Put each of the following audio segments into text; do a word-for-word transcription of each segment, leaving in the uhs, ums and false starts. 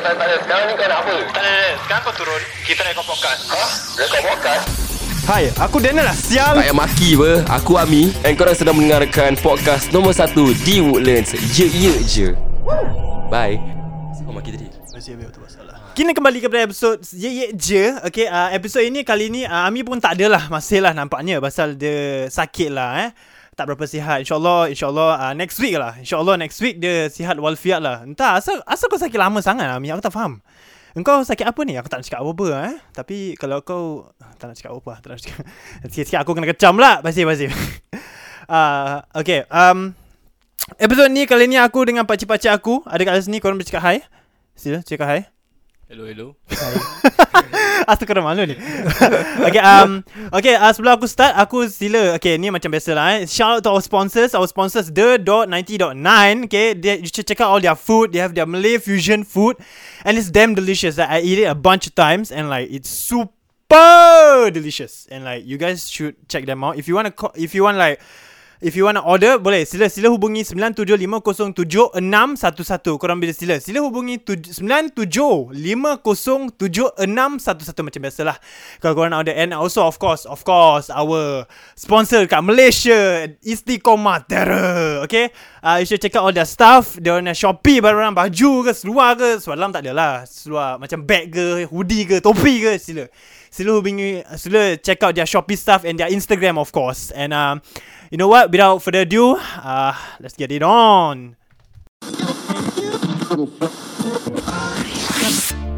tak ada, tak ada. Sekarang ni kau nak apa? Tak ada, sekarang kau turun. Kita nak ikut podcast. Hah? Rekod podcast? Hai, aku Daniel lah, sial. Tak payah maki apa. Aku Ami. And korang sedang mendengarkan podcast nombor satu di Woodlands. Ye, ye je. Bye. Kau maki tadi? Masih ambil waktu masalah. Kita kembali kepada episod Ye Ye Je. Okay, uh, episod ini kali ni uh, Ami pun tak ada lah. Masih lah nampaknya. Pasal dia sakit lah eh. Tak berapa sihat. InsyaAllah InsyaAllah uh, next week lah. InsyaAllah next week dia sihat walafiat lah. Entah asal, asal kau sakit lama sangat Ami. Aku tak faham. Engkau sakit apa ni? Aku tak nak cakap apa-apa eh. Tapi kalau kau tak nak cakap apa-apa, tak nak cakap. Sikit-sikit aku kena kecam lah. Pasir-pasir uh, Okay um, episod ni kali ni aku dengan pakcik-pakcik aku. Ada kat sini. Korang boleh cakap hi. Sila cakap hi. Hello, hello. Asal korang malu ni. Okay, um, okay uh, sebelum aku start, aku sila. Okay, ni macam biasa lah eh. Shout out to our sponsors. Our sponsors, the dot ninety dot nine. Okay, they, you should check out all their food. They have their Malay fusion food. And it's damn delicious. Like, I eat it a bunch of times. And like, it's super delicious. And like, you guys should check them out. If you want to, co- if you want like, if you want to order, boleh sila sila hubungi sembilan tujuh lima kosong tujuh enam satu satu. Korang boleh sila sila hubungi sembilan tujuh lima kosong tujuh enam satu satu macam biasalah. Kalau korang nak order, and also of course, of course our sponsor kat Malaysia, Istiqomah Tera. Okay, uh, you should check out all their stuff. Dia orang Shopee barang baju ke, seluar ke, seluar dalam tak adalah, seluar macam bag ke, hoodie ke, topi ke, sila sila hubungi, sila check out their Shopee stuff and their Instagram of course. And um you know what? Without further ado, uh, let's get it on.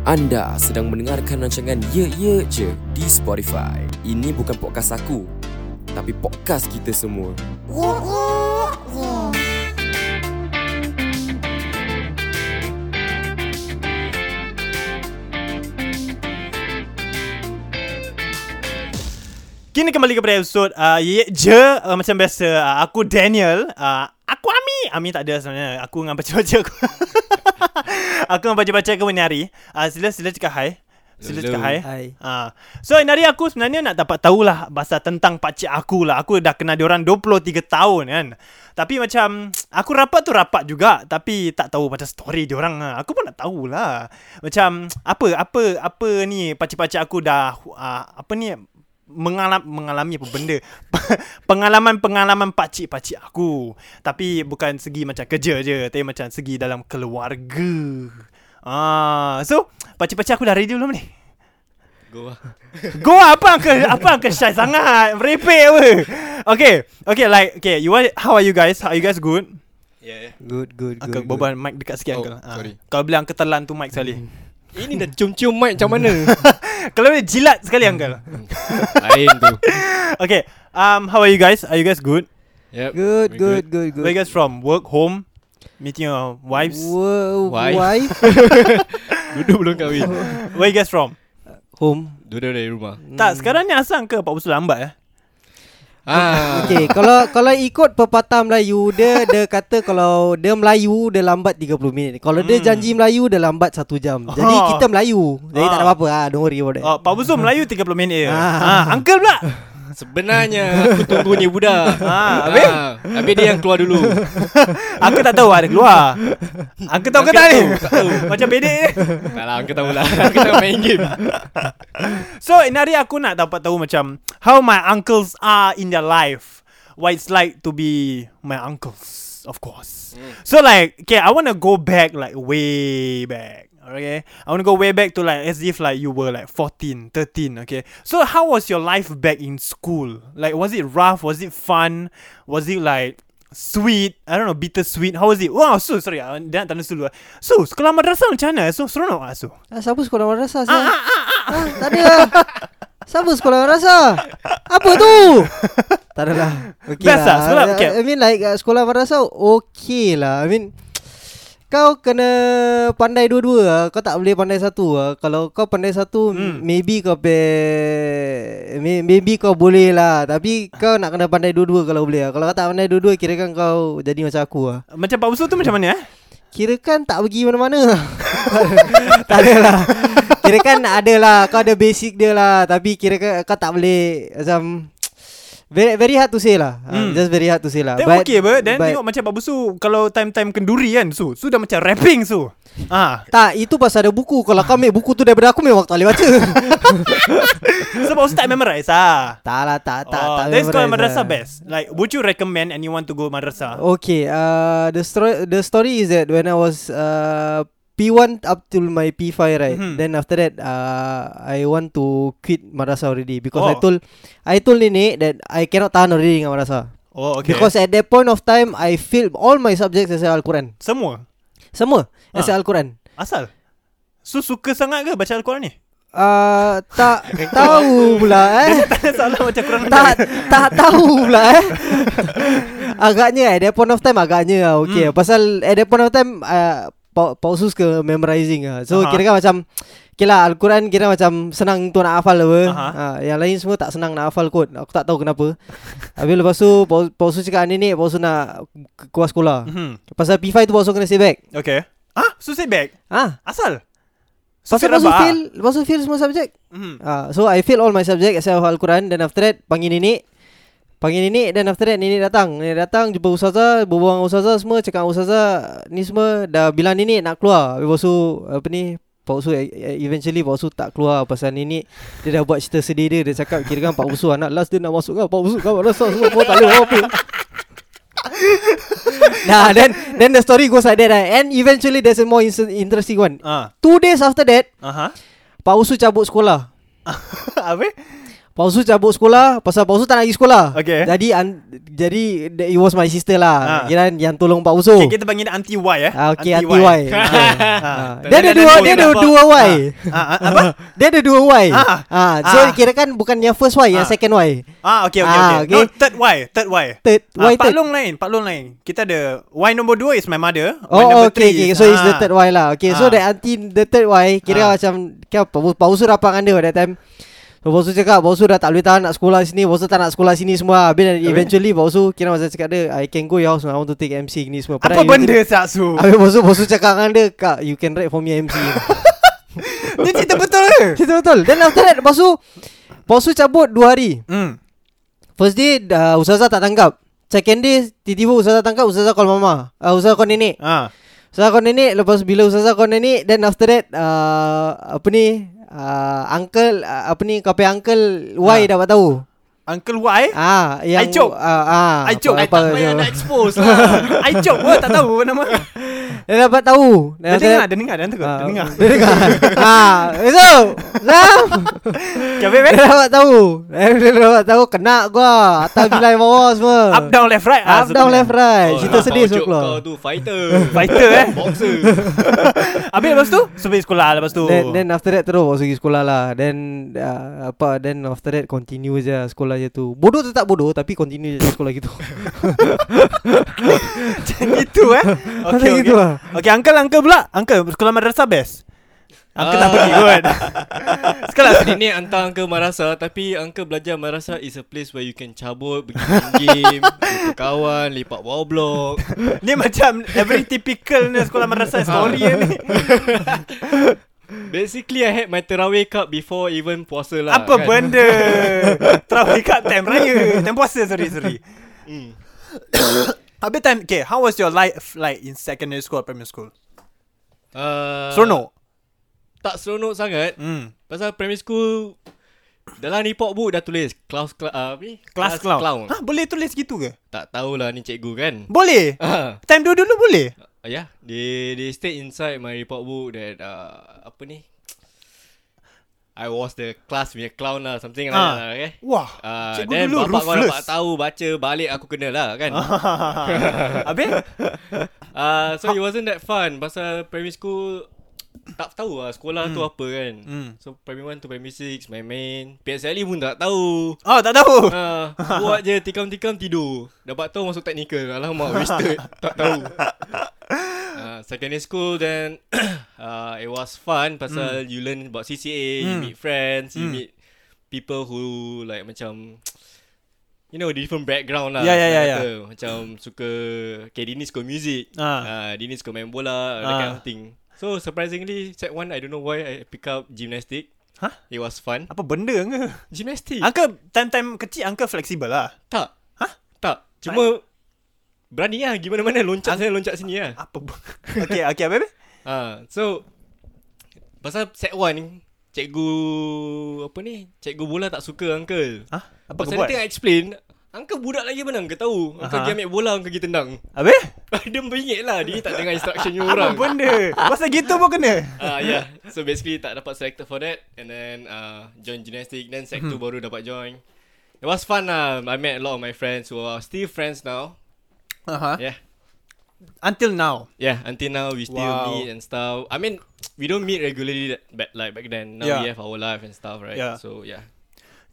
Anda sedang mendengarkan rancangan Ye Ye Je di Spotify. Ini bukan podcast aku, tapi podcast kita semua. Ye Ye Je. Kini kembali kepada episod uh, Ye Ye Je. uh, Macam biasa uh, aku Daniel, uh, aku Ami. Ami tak ada sebenarnya. Aku dengan baca-baca aku Aku dengan baca-baca aku menari. uh, Sila sila cakap hi. Sila cakap hi, hi. Uh, So hari aku sebenarnya nak dapat tahulah pasal tentang pakcik aku lah. Aku dah kenal diorang dua puluh tiga tahun kan. Tapi macam aku rapat tu rapat juga, tapi tak tahu macam story diorang lah. Aku pun nak tahulah macam apa apa apa ni pakcik-pakcik aku dah uh, apa ni Mengalami, mengalami apa benda pengalaman-pengalaman pakcik-pakcik aku. Tapi bukan segi macam kerja je, tapi macam segi dalam keluarga. ah, So pakcik-pakcik aku dah ready belum ni? Go lah. Go lah. Apa ke? Apa ke shy sangat? Merepek apa? Okay. Okay like okay, you want, how are you guys? How are you guys good? Yeah, yeah. Good good good. Angkat beban mic dekat sikit. Oh, ah, sorry. Kalau boleh angkat telan tu mic sekali. Ini dah cium-cium mic macam mana? Kalau boleh jilat sekali angkat. Lain tu. Okay, um, how are you guys? Are you guys good? Yep. Good, good, good, good. Where you guys from? Work, home? Meeting your wives? W- wife? wife? Duduk belum kahwin. Where you guys from? Home. Duduk dari rumah. Tak, sekarang ni asang ke Pak Usul lambat eh? Ah. Okay, kalau kalau ikut pepatah Melayu, dia dia kata kalau dia Melayu dia lambat tiga puluh minit. Kalau hmm. dia janji Melayu dia lambat satu jam. Oh. Jadi kita Melayu. Jadi ah. tak ada apa-apa. Ah, don't worry about it. Oh, Pak Buzo Melayu tiga puluh minit. Ah. ah, uncle pula. Sebenarnya aku tunggu ni budak. Ah, habis? Ah, habis dia yang keluar dulu. Aku tak tahu ada keluar. Aku tahu ke tak ni? Macam bedek ni. Taklah, aku tahulah. Aku tak main game. So, in hari aku nak dapat tahu macam how my uncles are in their life. What it's like to be my uncles, of course. Mm. So like, okay, I want to go back like way back. Okay, I want to go way back to like as if like you were like fourteen, thirteen. Okay, so how was your life back in school? Like, was it rough? Was it fun? Was it like sweet? I don't know, bittersweet. How was it? Wow, so sorry, I nak tanya dulu. So sekolah madrasah macam mana? So seronok tak so? Ah, siapa sekolah madrasah? Ah, ah, ah, ah. ah tak ada. Siapa sekolah madrasah? Apa tu? Tak ada lah. Okay lah. Sekolah, okay. I mean like uh, sekolah madrasah okay lah. I mean, kau kena pandai dua-dua lah. Kau tak boleh pandai satu lah. Kalau kau pandai satu, hmm. maybe kau be- Maybe kau boleh lah. Tapi kau nak kena pandai dua-dua kalau boleh lah. Kalau kau tak pandai dua-dua, kirakan kau jadi macam aku lah. Macam Pak Usul tu macam mana eh? Kirakan tak pergi mana-mana. Tak ada lah. Kirakan ada lah. Kau ada basic dia lah. Tapi kirakan kau tak boleh macam Very very hard to say lah. Mm. Uh, just very hard to say lah. But okay but then but, tengok macam Babu Su kalau time-time kenduri kan Su. Su dah macam rapping Su. Ah. Tak, itu pasal ada buku. Kalau kau ambil buku tu daripada aku memang tak boleh baca. Sebab ustaz memorize ah. Tak lah, tak tak oh, tak. Let's go madrasah best. Like would you recommend anyone to go madrasah? Okay, uh the story the story is that when I was uh P one up till my P five right. Mm-hmm. Then after that uh, I want to quit madrasah already because oh. I told I told nenek that I cannot tahan already dengan madrasah. Oh okay. Because at that point of time I failed all my subjects as Al-Quran. Semua. Semua as ha. Al-Quran. Asal? So suka sangat ke baca Al-Quran ni? Uh, tak tahu pula eh. Salah macam kurang tak tak tahu pula eh. Agaknya at that point of time agaknya okay. Mm. Pasal at that point of time uh, pausus ke memorizing lah. So uh-huh. kira macam okay lah, Al-Quran kira macam senang tu nak hafal apa uh-huh. ha, yang lain semua tak senang nak hafal kot. Aku tak tahu kenapa. Habis lepas tu pausus cakap nenek pausus nak keluar sekolah. Mm-hmm. Pasal P five tu pausus kena stay back. Okay. Ah, so stay back? Ah, Asal? So pasal pausus fail. Pausus fail semua subject. Mm-hmm. ha, So I fail all my subject except Al-Quran. Then after that panggil nenek. Panggil nenek. Then after that nenek datang. Nenek datang jumpa ustazah, berbual dengan ustazah semua, cakap ustazah ni semua. Dah bilang nenek nak keluar. Lepas tu apa ni, Pak Usu eventually Pak Usu tak keluar. Pasal nenek dia dah buat cerita sedih dia. Dia cakap kira kan Pak Usu anak last dia nak masuk kan. Pak Usu kawan rasa semua pun tak boleh apa-apa. Nah then Then the story goes like that right? And eventually there's a more interesting one. uh. Two days after that uh-huh. Pak Usu cabut sekolah. Apa? Pausu cabut sekolah. Pasal Pausu tak nak pergi sekolah. Okay. Jadi un, Jadi it was my sister lah. Kira ha. yang tolong Pausu. Okay, kita panggil dia Auntie Y eh. Ah, okay, Auntie Y. Dia ada dua Dia ada dua Y. Apa? Dia ada dua Y. So kira kan bukan yang first Y, yang second Y. Ah, okay okay okay. No, third Y. Third Y. Third Y. Pak Long lain. Pak Long lain. Kita ada Y number two is my mother. Oh okay. So it's the third Y lah. Okay, so the auntie, the third Y kira macam Pausu rapat dengan dia that time. So Bosu cakap Bosu dah tak boleh tahan nak sekolah sini. Bosu tak nak sekolah sini semua. Habis eventually Bosu kira masa cakap dia I can go your house, I want to take M C ni semua. Padahal apa benda cakap Su. Habis Bosu Bosu cakap dengan dia, kak you can write for me M C. Dia cerita betul ke? Cerita betul. Then after that Bosu Bosu cabut dua hari. mm. First day uh, ustazah tak tangkap. Second day tiba-tiba ustazah tangkap. Ustazah call mama, uh, ustazah call nenek. uh. Ustazah call nenek. Lepas bila ustazah call nenek, then after that uh, apa ni Uh, uncle uh, apa ni kape uncle Y ha. dapat tahu. Uncle Y? Ah, yang I joke. Ah, ah, I joke. I tak payah nak expose lah. I joke. Oh, tak tahu nama. Dia dapat tahu. Dia, dia dengar, dia dengar, dia dengar. Uh, dengar. Dia dengar. Ah, itu. Sam. Kape dia dapat tahu. Dia dapat tahu kena gua atas bilai bawah semua. Up down left right. Up down left right. Cerita sedih semua keluar. Kau tu fighter. Fighter eh. Boxer. Habis lepas tu sampai sekolah lepas tu. Then, then after that terus pergi sekolah lah. Then uh, apa then after that continue je sekolah. Je tu. Bodoh tu tak bodoh, tapi continue je sekolah gitu. Macam gitu eh. Okey okey. Okey uncle uncle pula. Uncle sekolah madrasah best. Uncle tak pergi kot. Sekolah sini hantar uncle madrasah, tapi uncle belajar madrasah is a place where you can cabut, pergi game, berkawan, lepak bawah blok. Ni macam every typical ni sekolah madrasah story ni. Basically I had my Terawih Cup before even puasa lah. Apa kan? Benda Terawih Cup time raya, time puasa. Sorry sorry mm. Habis time. Okay, how was your life like in secondary school or primary school? uh, Seronok? Tak seronok sangat. mm. Pasal primary school dalam report book dah tulis Class cl- uh, class, class clown, clown. Ha, boleh tulis gitu ke? Tak tahulah ni cikgu kan. Boleh? Uh. Time dulu-dulu boleh? Uh, ya, yeah. they, they stay inside my report book that uh, apa ni, I was the class punya clown lah, something ah. lah okay? Wah, uh, cikgu then dulu bapak ruthless. Kau dapat tahu, baca balik aku kena lah kan. Habis? uh, so it wasn't that fun. Pasal primary school tak tahu lah sekolah mm. tu apa kan. mm. So primary one to primary six main-main. P S L E pun tak tahu. Oh tak tahu. uh, Buat je tikam-tikam tidur. Dapat tahu masuk teknikal. Alamak wasted. Tak tahu. uh, Secondary school then uh, it was fun. Pasal mm. you learn about C C A. mm. You meet friends. mm. You meet people who like macam you know different background lah. Ya ya ya. Macam suka okay, Dini suka music. ah. uh, Dini suka main bola. That ah. kind of thing. So surprisingly, set one I don't know why I pick up gymnastics. Hah? It was fun. Apa benda ke? Gymnastik. Uncle time-time kecil Uncle fleksibel lah. Tak. Hah? Tak. Cuma time? Berani lah pergi mana-mana. Loncat Un- sana loncat sini lah. Apa? Okay okay apa-apa? uh, So pasal set one ni cikgu apa ni, cikgu bola tak suka Uncle. Hah? Apa pasal dia tengah explain Uncle budak lagi mana Uncle tahu. Uncle pergi ambil bola, Uncle pergi tendang. Habis? Dia bingit lah. Dia tak dengar instruction orang. Apa benda? Pasal gitu pun kena. uh, yeah. So basically tak dapat selected for that. And then uh, join gymnastics. Then sec two hmm. baru dapat join. It was fun lah. I met a lot of my friends who are still friends now. Uh-huh. Yeah. Until now. Yeah, until now we still wow. meet and stuff. I mean, we don't meet regularly back, like back then. Now yeah. we have our life and stuff, right? Yeah. So yeah.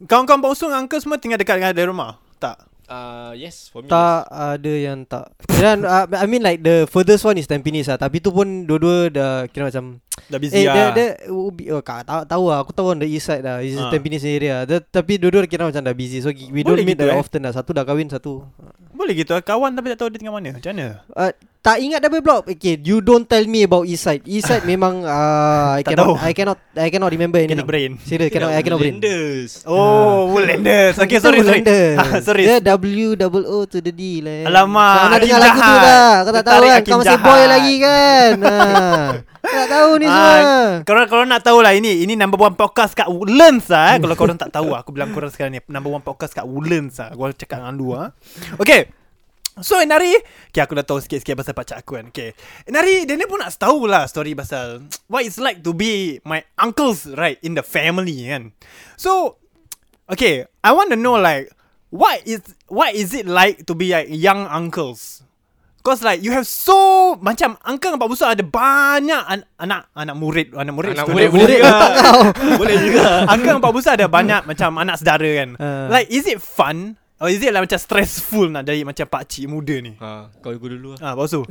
Kawan-kawan bausung Uncle semua tinggal dekat dengan dari rumah. Tak. Ah uh, yes, for me. Tak yes. Ada yang tak. Dan uh, I mean like the furthest one is Tampines lah. Tapi tu pun dua-dua dah kira macam dah busy eh, lah. Dia dia oh, kak, tahu, tahu lah. Aku tahu on the east side lah. Is uh. Tampines area. Dia, tapi dua-dua kira macam dah busy. So we don't boleh meet gitu, that eh? often lah. Satu dah kahwin, satu. Boleh gitu lah. Kawan tapi tak tahu dia tinggal mana. Macam mana? Uh, tak ingat double block. Okay, you don't tell me about east side. East side memang uh, I cannot I cannot I cannot remember anything. Cannot brain. Serius, cannot I cannot brain. Woodlands. Oh, Woodlands. Okay, sorry sorry. Ah, sorry. Dia W double O to the D lah. Alamak. Kau dengar lagu tu dah. Kau tak tahu kan. Kau masih boy lagi kan. Ha. Tak tahu ni semua. Korang korang nak tahu lah ini. Ini number one podcast kat Woodlands ah. Kalau korang tak tahu aku bilang korang sekarang ni number one podcast kat Woodlands ah. Gua cakap dengan lu ah. Okay. So Enari, okay, aku dah tahu sikit-sikit pasal pacar aku kan. Okay, Enari, dia ni pun nak tahu lah story pasal what it's like to be my uncles, right, in the family kan. So okay, I want to know like what is what is it like to be like young uncles? Cause like you have so macam uncle nampak busuk ada banyak an- anak anak murid anak murid anak murid, murid, murid boleh, boleh juga. Uncle nampak busuk ada banyak macam anak saudara kan. Uh. Like is it fun? Oh, is it lah macam stressful nak jadi macam pakcik muda ni? Ha, kau ikut dulu lah. Ha, basuh.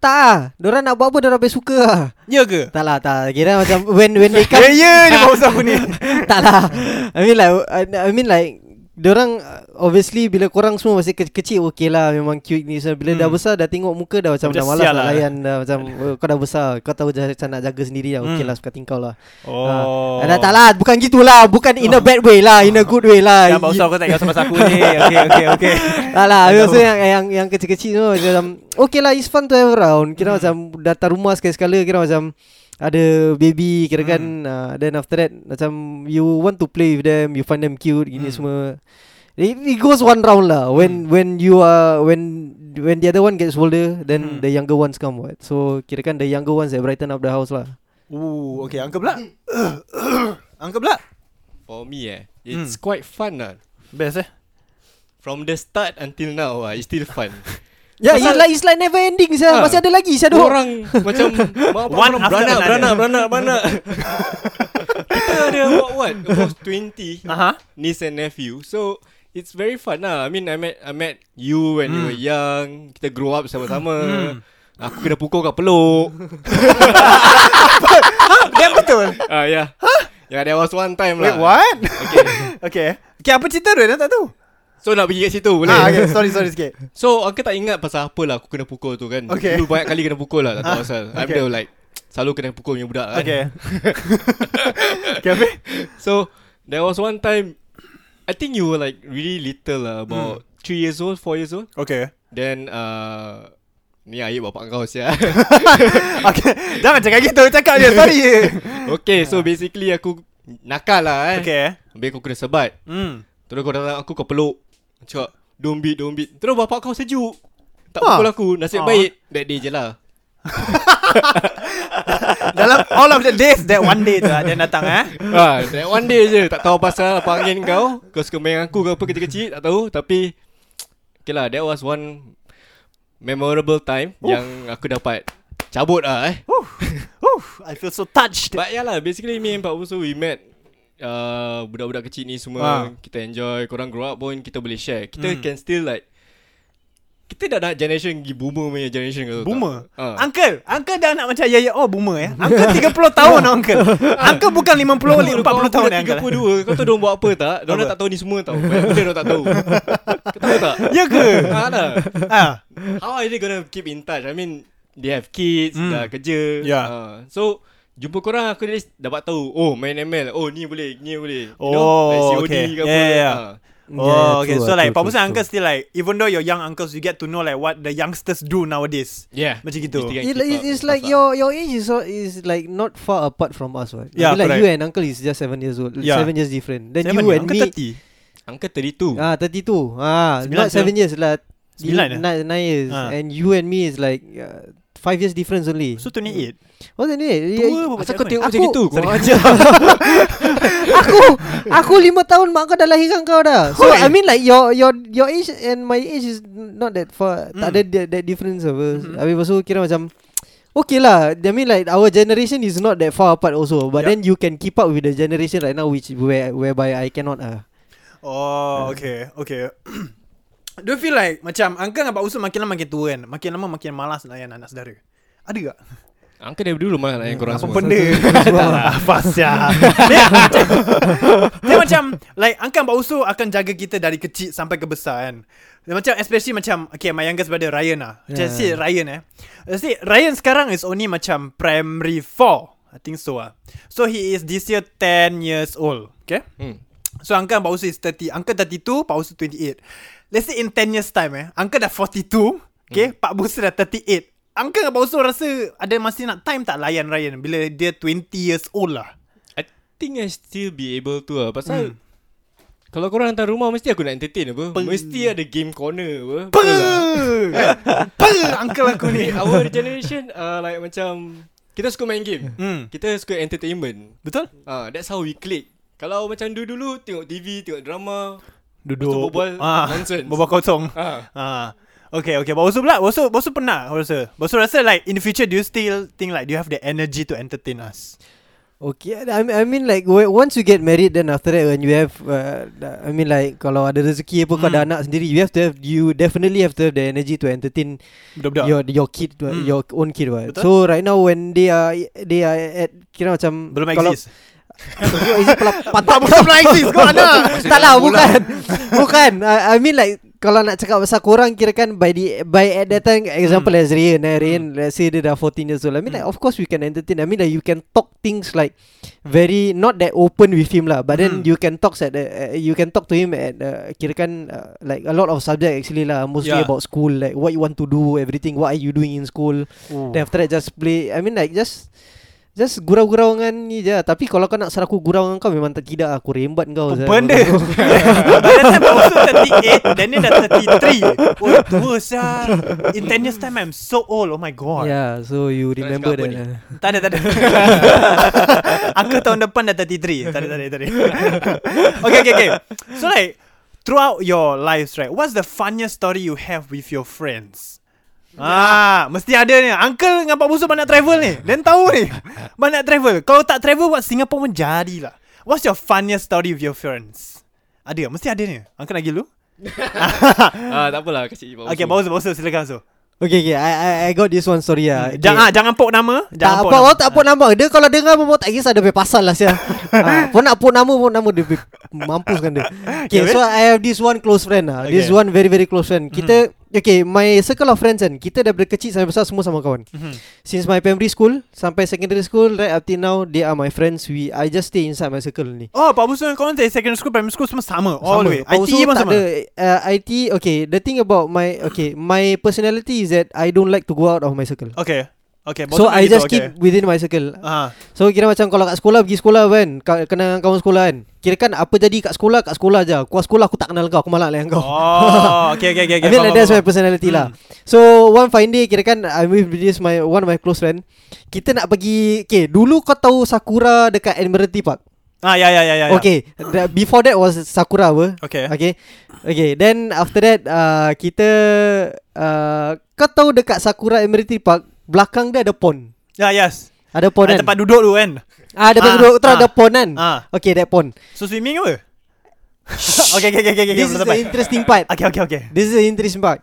Tak lah. Diorang nak buat apa, diorang lebih suka lah. Ya ke? Tak lah, tak. Kira macam when when they come. Ya, ya, dia basuh aku ni. Tak lah. I mean like, I mean like, diorang obviously bila korang semua masih kecil, okay lah, memang cute ni. So, bila hmm. dah besar, dah tengok muka dah macam dah malas lah. Layan dah macam, kau dah besar, kau tahu macam nak jaga sendiri lah. Okay hmm. lah, suka tingkau lah. Oh. Ha. Tak lah, bukan gitulah. Bukan in a bad way lah, in a good way lah. Jangan bau kau tak ingat sama aku ni. Okay, okay, okay. Tak lah, so yang, yang, yang kecil-kecil tu macam, okay lah, it's fun to have around. Kira hmm. macam datang rumah sekali-sekala, kira macam ada baby kira kan hmm. uh, then after that macam you want to play with them, you find them cute gini hmm. semua. It, it goes one round lah. When hmm. when you are when when the other one gets older, then hmm. the younger ones come what. So kira kan the younger ones that brighten up the house lah. Ooh, okay, Uncle Black. Uncle Black. For me eh, it's hmm. quite fun lah. Best eh. From the start until now ah, it's still fun. Ya, yeah, it's like it's like never ending sah. Ha. Masih ada lagi, saya ada orang macam one beranak beranak beranak beranak. Kita ada what what about twenty uh-huh. niece and nephew. So it's very fun lah. I mean, I met I met you when mm. you were young. Kita grow up sama-sama. Mm. Aku kena pukul kat peluk. Dia betul. Ah uh, ya. Yeah. Huh? Yeah, there was one time lah. Wait, what? Okay. okay. Okay, apa cerita tu? Dah tak tahu. So nak pergi kat situ boleh? Ah, okay. Sorry sorry sikit. So aku tak ingat pasal apa lah aku kena pukul tu kan. Okay. Dulu banyak kali kena pukul lah. Tak tahu pasal ah, okay. I'm the like selalu kena pukul punya budak kan. Okay. Okay apa? So there was one time I think you were like really little lah, about mm. three years old, four years old. Okay. Then uh, ni ayat bapak kau siap. Okay, jangan cakap gitu. Cakap je sorry. Okay, so basically aku nakal lah eh. Okay. Habis aku kena sebat. mm. Terus kau datang aku kau peluk. Cakap don't beat, don't beat. Terus bapak kau sejuk, tak pukul aku. Nasib ah. baik that day je lah. Dalam all of the days, that one day tu dia datang eh. ah, That one day je. Tak tahu pasal apa angin kau. Kau suka main aku ke apa kecil-kecil, tak tahu. Tapi okay lah, that was one memorable time. Oof. Yang aku dapat cabut lah eh. Oof. Oof. I feel so touched. But yeah lah, basically me and Pak Busu, we met Uh, budak-budak kecil ni semua, ha. Kita enjoy. Korang grow up pun kita boleh share. Kita hmm. can still like, kita dah nak generation pergi boomer punya generation ke. Boomer? Ha. Uncle Uncle dah nak macam ya ya oh boomer ya. Uncle tiga puluh tahun. Uncle Uncle bukan lima puluh, empat puluh tahun ni Uncle. tiga puluh dua. Kau tahu diorang buat apa tak? Diorang tak tahu ni semua tau. Banyak benda diorang tak tahu. Kau tahu tak? Ya ke? Ha dah ha. How are they gonna keep in touch? I mean, they have kids, hmm. dah kerja. yeah. uh, So jumpa korang aku dah dapat tahu, oh main M L, oh ni boleh, ni boleh, oh, you know, okay, yeah, yeah, yeah. Oh, yeah, okay, true, so like true, true, true. Uncles still like, even though you're young uncles, you get to know like what the youngsters do nowadays. Yeah, macam gitu. It, it's, it's like your your age is, is like not far apart from us, right? Yeah, I mean, like you and uncle is just seven years old, yeah. seven years different. Then seven you and uncle me, uncle thirty-two. Ah, thirty-two. Ah, sembilan, not seven years lah. Nine, nine years. Ah. And you and me is like uh, five years difference only. So twenty-eight. Oh twenty-eight. Tua. Asal kau tengok macam itu. Aku Aku lima tahun mak kau dah lahirkan kau dah. So I mean like your your your age and my age is not that far. Mm. Tak ada that, that difference apa. Mm-hmm. Habis so kira macam okay lah. I mean like our generation is not that far apart also. But yep, then you can keep up with the generation right now, which where, whereby I cannot ah. Uh. Oh okay okay. Do you feel like macam uncle dengan abang usul makin lama makin tua kan, makin lama makin malas nak layan anak saudara? Ada tak? Uncle dari dulu malas nak layan korang apa semua. Apa benda? Apa siap. Dia macam like uncle abang usul akan jaga kita dari kecil sampai ke besar kan. Dia macam especially macam okay, my youngest brother Ryan lah, yeah. Just say Ryan eh Just say Ryan sekarang is only macam primary four, I think so lah. So he is this year ten years old. Okay. Hmm. So uncle abang usul is thirty. Uncle thirty-two, abang usul twenty-eight. Let's say in ten years time eh, uncle dah forty-two. Okay, Pak Busu dah thirty-eight. Uncle Pak Busu rasa ada masih nak time tak layan Ryan bila dia twenty years old lah? I think I still be able to lah. Pasal hmm. kalau korang hantar rumah, mesti aku nak entertain apa. Pe- mesti ada game corner apa. Pe- Pe- uncle aku ni. Our generation uh, like macam kita suka main game. Hmm. Kita suka entertainment. Betul? Uh, that's how we click. Kalau macam dulu-dulu tengok T V, tengok drama, duduk berbual ah, nonsense, berbual kosong ah. ah. Okay okay. Bawasu pula, Bawasu Bawasu pernah rasa, Bawasu rasa like in the future, do you still think like do you have the energy to entertain us? Okay, I mean, I mean like once you get married, then after that when you have uh, I mean like kalau ada rezeki apa, hmm. kau ada anak sendiri, you have to have, you definitely have to have the energy to entertain budak-budak, your your kid, hmm. your own kid, right? So right now when they are they are at kira macam belum exist. Kau isi pelapatan bukan exist kau ada. Tak lah, bukan. Bukan. I mean like kalau nak cakap pasal korang, kirakan by the by at that time, example as Ryan, Ryan let's say dia dah fourteen years old. I mean like of course we can entertain. I mean like you can talk things like very not that open with him lah. But then you can talk at uh, you can talk to him at uh, kirakan uh, like a lot of subject actually lah, mostly yeah. about school, like what you want to do, everything, what are you doing in school. Ooh. Then after that just play. I mean like just just gurau-gurau dengan ni je. Tapi kalau kau nak seraku gurau dengan kau, memang tak, tidak aku rembat kau. Benda Benda Bawasu thirty-eight, dan dia dah thirty-three. Oh tua siar. In ten years time I'm so old. Oh my god. Yeah, so you remember that lah. Tak ada tak ada aku tahun depan dah thirty-three. Tak ada tak ada, tak ada. Okay okay okay. So like throughout your lives, right, what's the funniest story you have with your friends? Ah, mesti ada ni. Uncle dengan Pak Busu banyak travel ni. Dan tahu ni banyak travel. Kalau tak travel buat Singapore pun jadilah. What's your funniest story with your friends? Ada, mesti ada ni. Uncle nak gilu. Ah, tak apalah, kasih Pak Busu. Okay, Pak Busu, Pak Busu silakan Busu. Okay, okay. I, I, I got this one story lah. Okay. Jangan jangan pok nama. Jangan tak pok. Apa, nama. Tak pok nama. Dia kalau dengar pun tak kisah, dia punya pasal lah sia. Ha, pun nak pok nama, pun nama dia mampuskan dia. Okay, so I have this one close friend lah. Okay. This one very very close friend. Kita mm-hmm. okay, my circle of friends kan. Kita daripada kecil sampai besar semua sama kawan. Mm-hmm. Since my primary school sampai secondary school right up till now, they are my friends. We I just stay inside my circle ni. Oh, Pak Busu kawan dari secondary school, primary school semua sama. All the way. I T pun sama. Uh, I T okay. The thing about my okay, my personality is that I don't like to go out of my circle. Okay. Okay. So I just itu, keep okay. within my circle. Uh-huh. So kira macam kalau kat sekolah, pergi sekolah kan, kenal kawan sekolah kan. Kira kan apa jadi kat sekolah, kat sekolah aja. Kuas sekolah aku tak kenal kau, aku malak lah kau. Oh, okay okay okay. I mean like that's my personality hmm. lah. So one fine day kira kan I'm with this my one of my close friend. Kita nak pergi, okay, dulu kau tahu Sakura dekat Admiralty Park? Ah ya ya ya ya. Okay, the, before that was Sakura apa? Okay. Okay. Okay, then after that uh, kita uh, kau tahu dekat Sakura Admiralty Park belakang dia ada pond. Ya yeah, yes. Ada pond. Ada tempat duduk tu kan. Ah ada tempat ah, duduk tu ah, ada pond kan. Ah. Okay, that pond. So swimming apa? okay okay okay okay. This is the interesting part. Okay okay okay. This is the interesting part.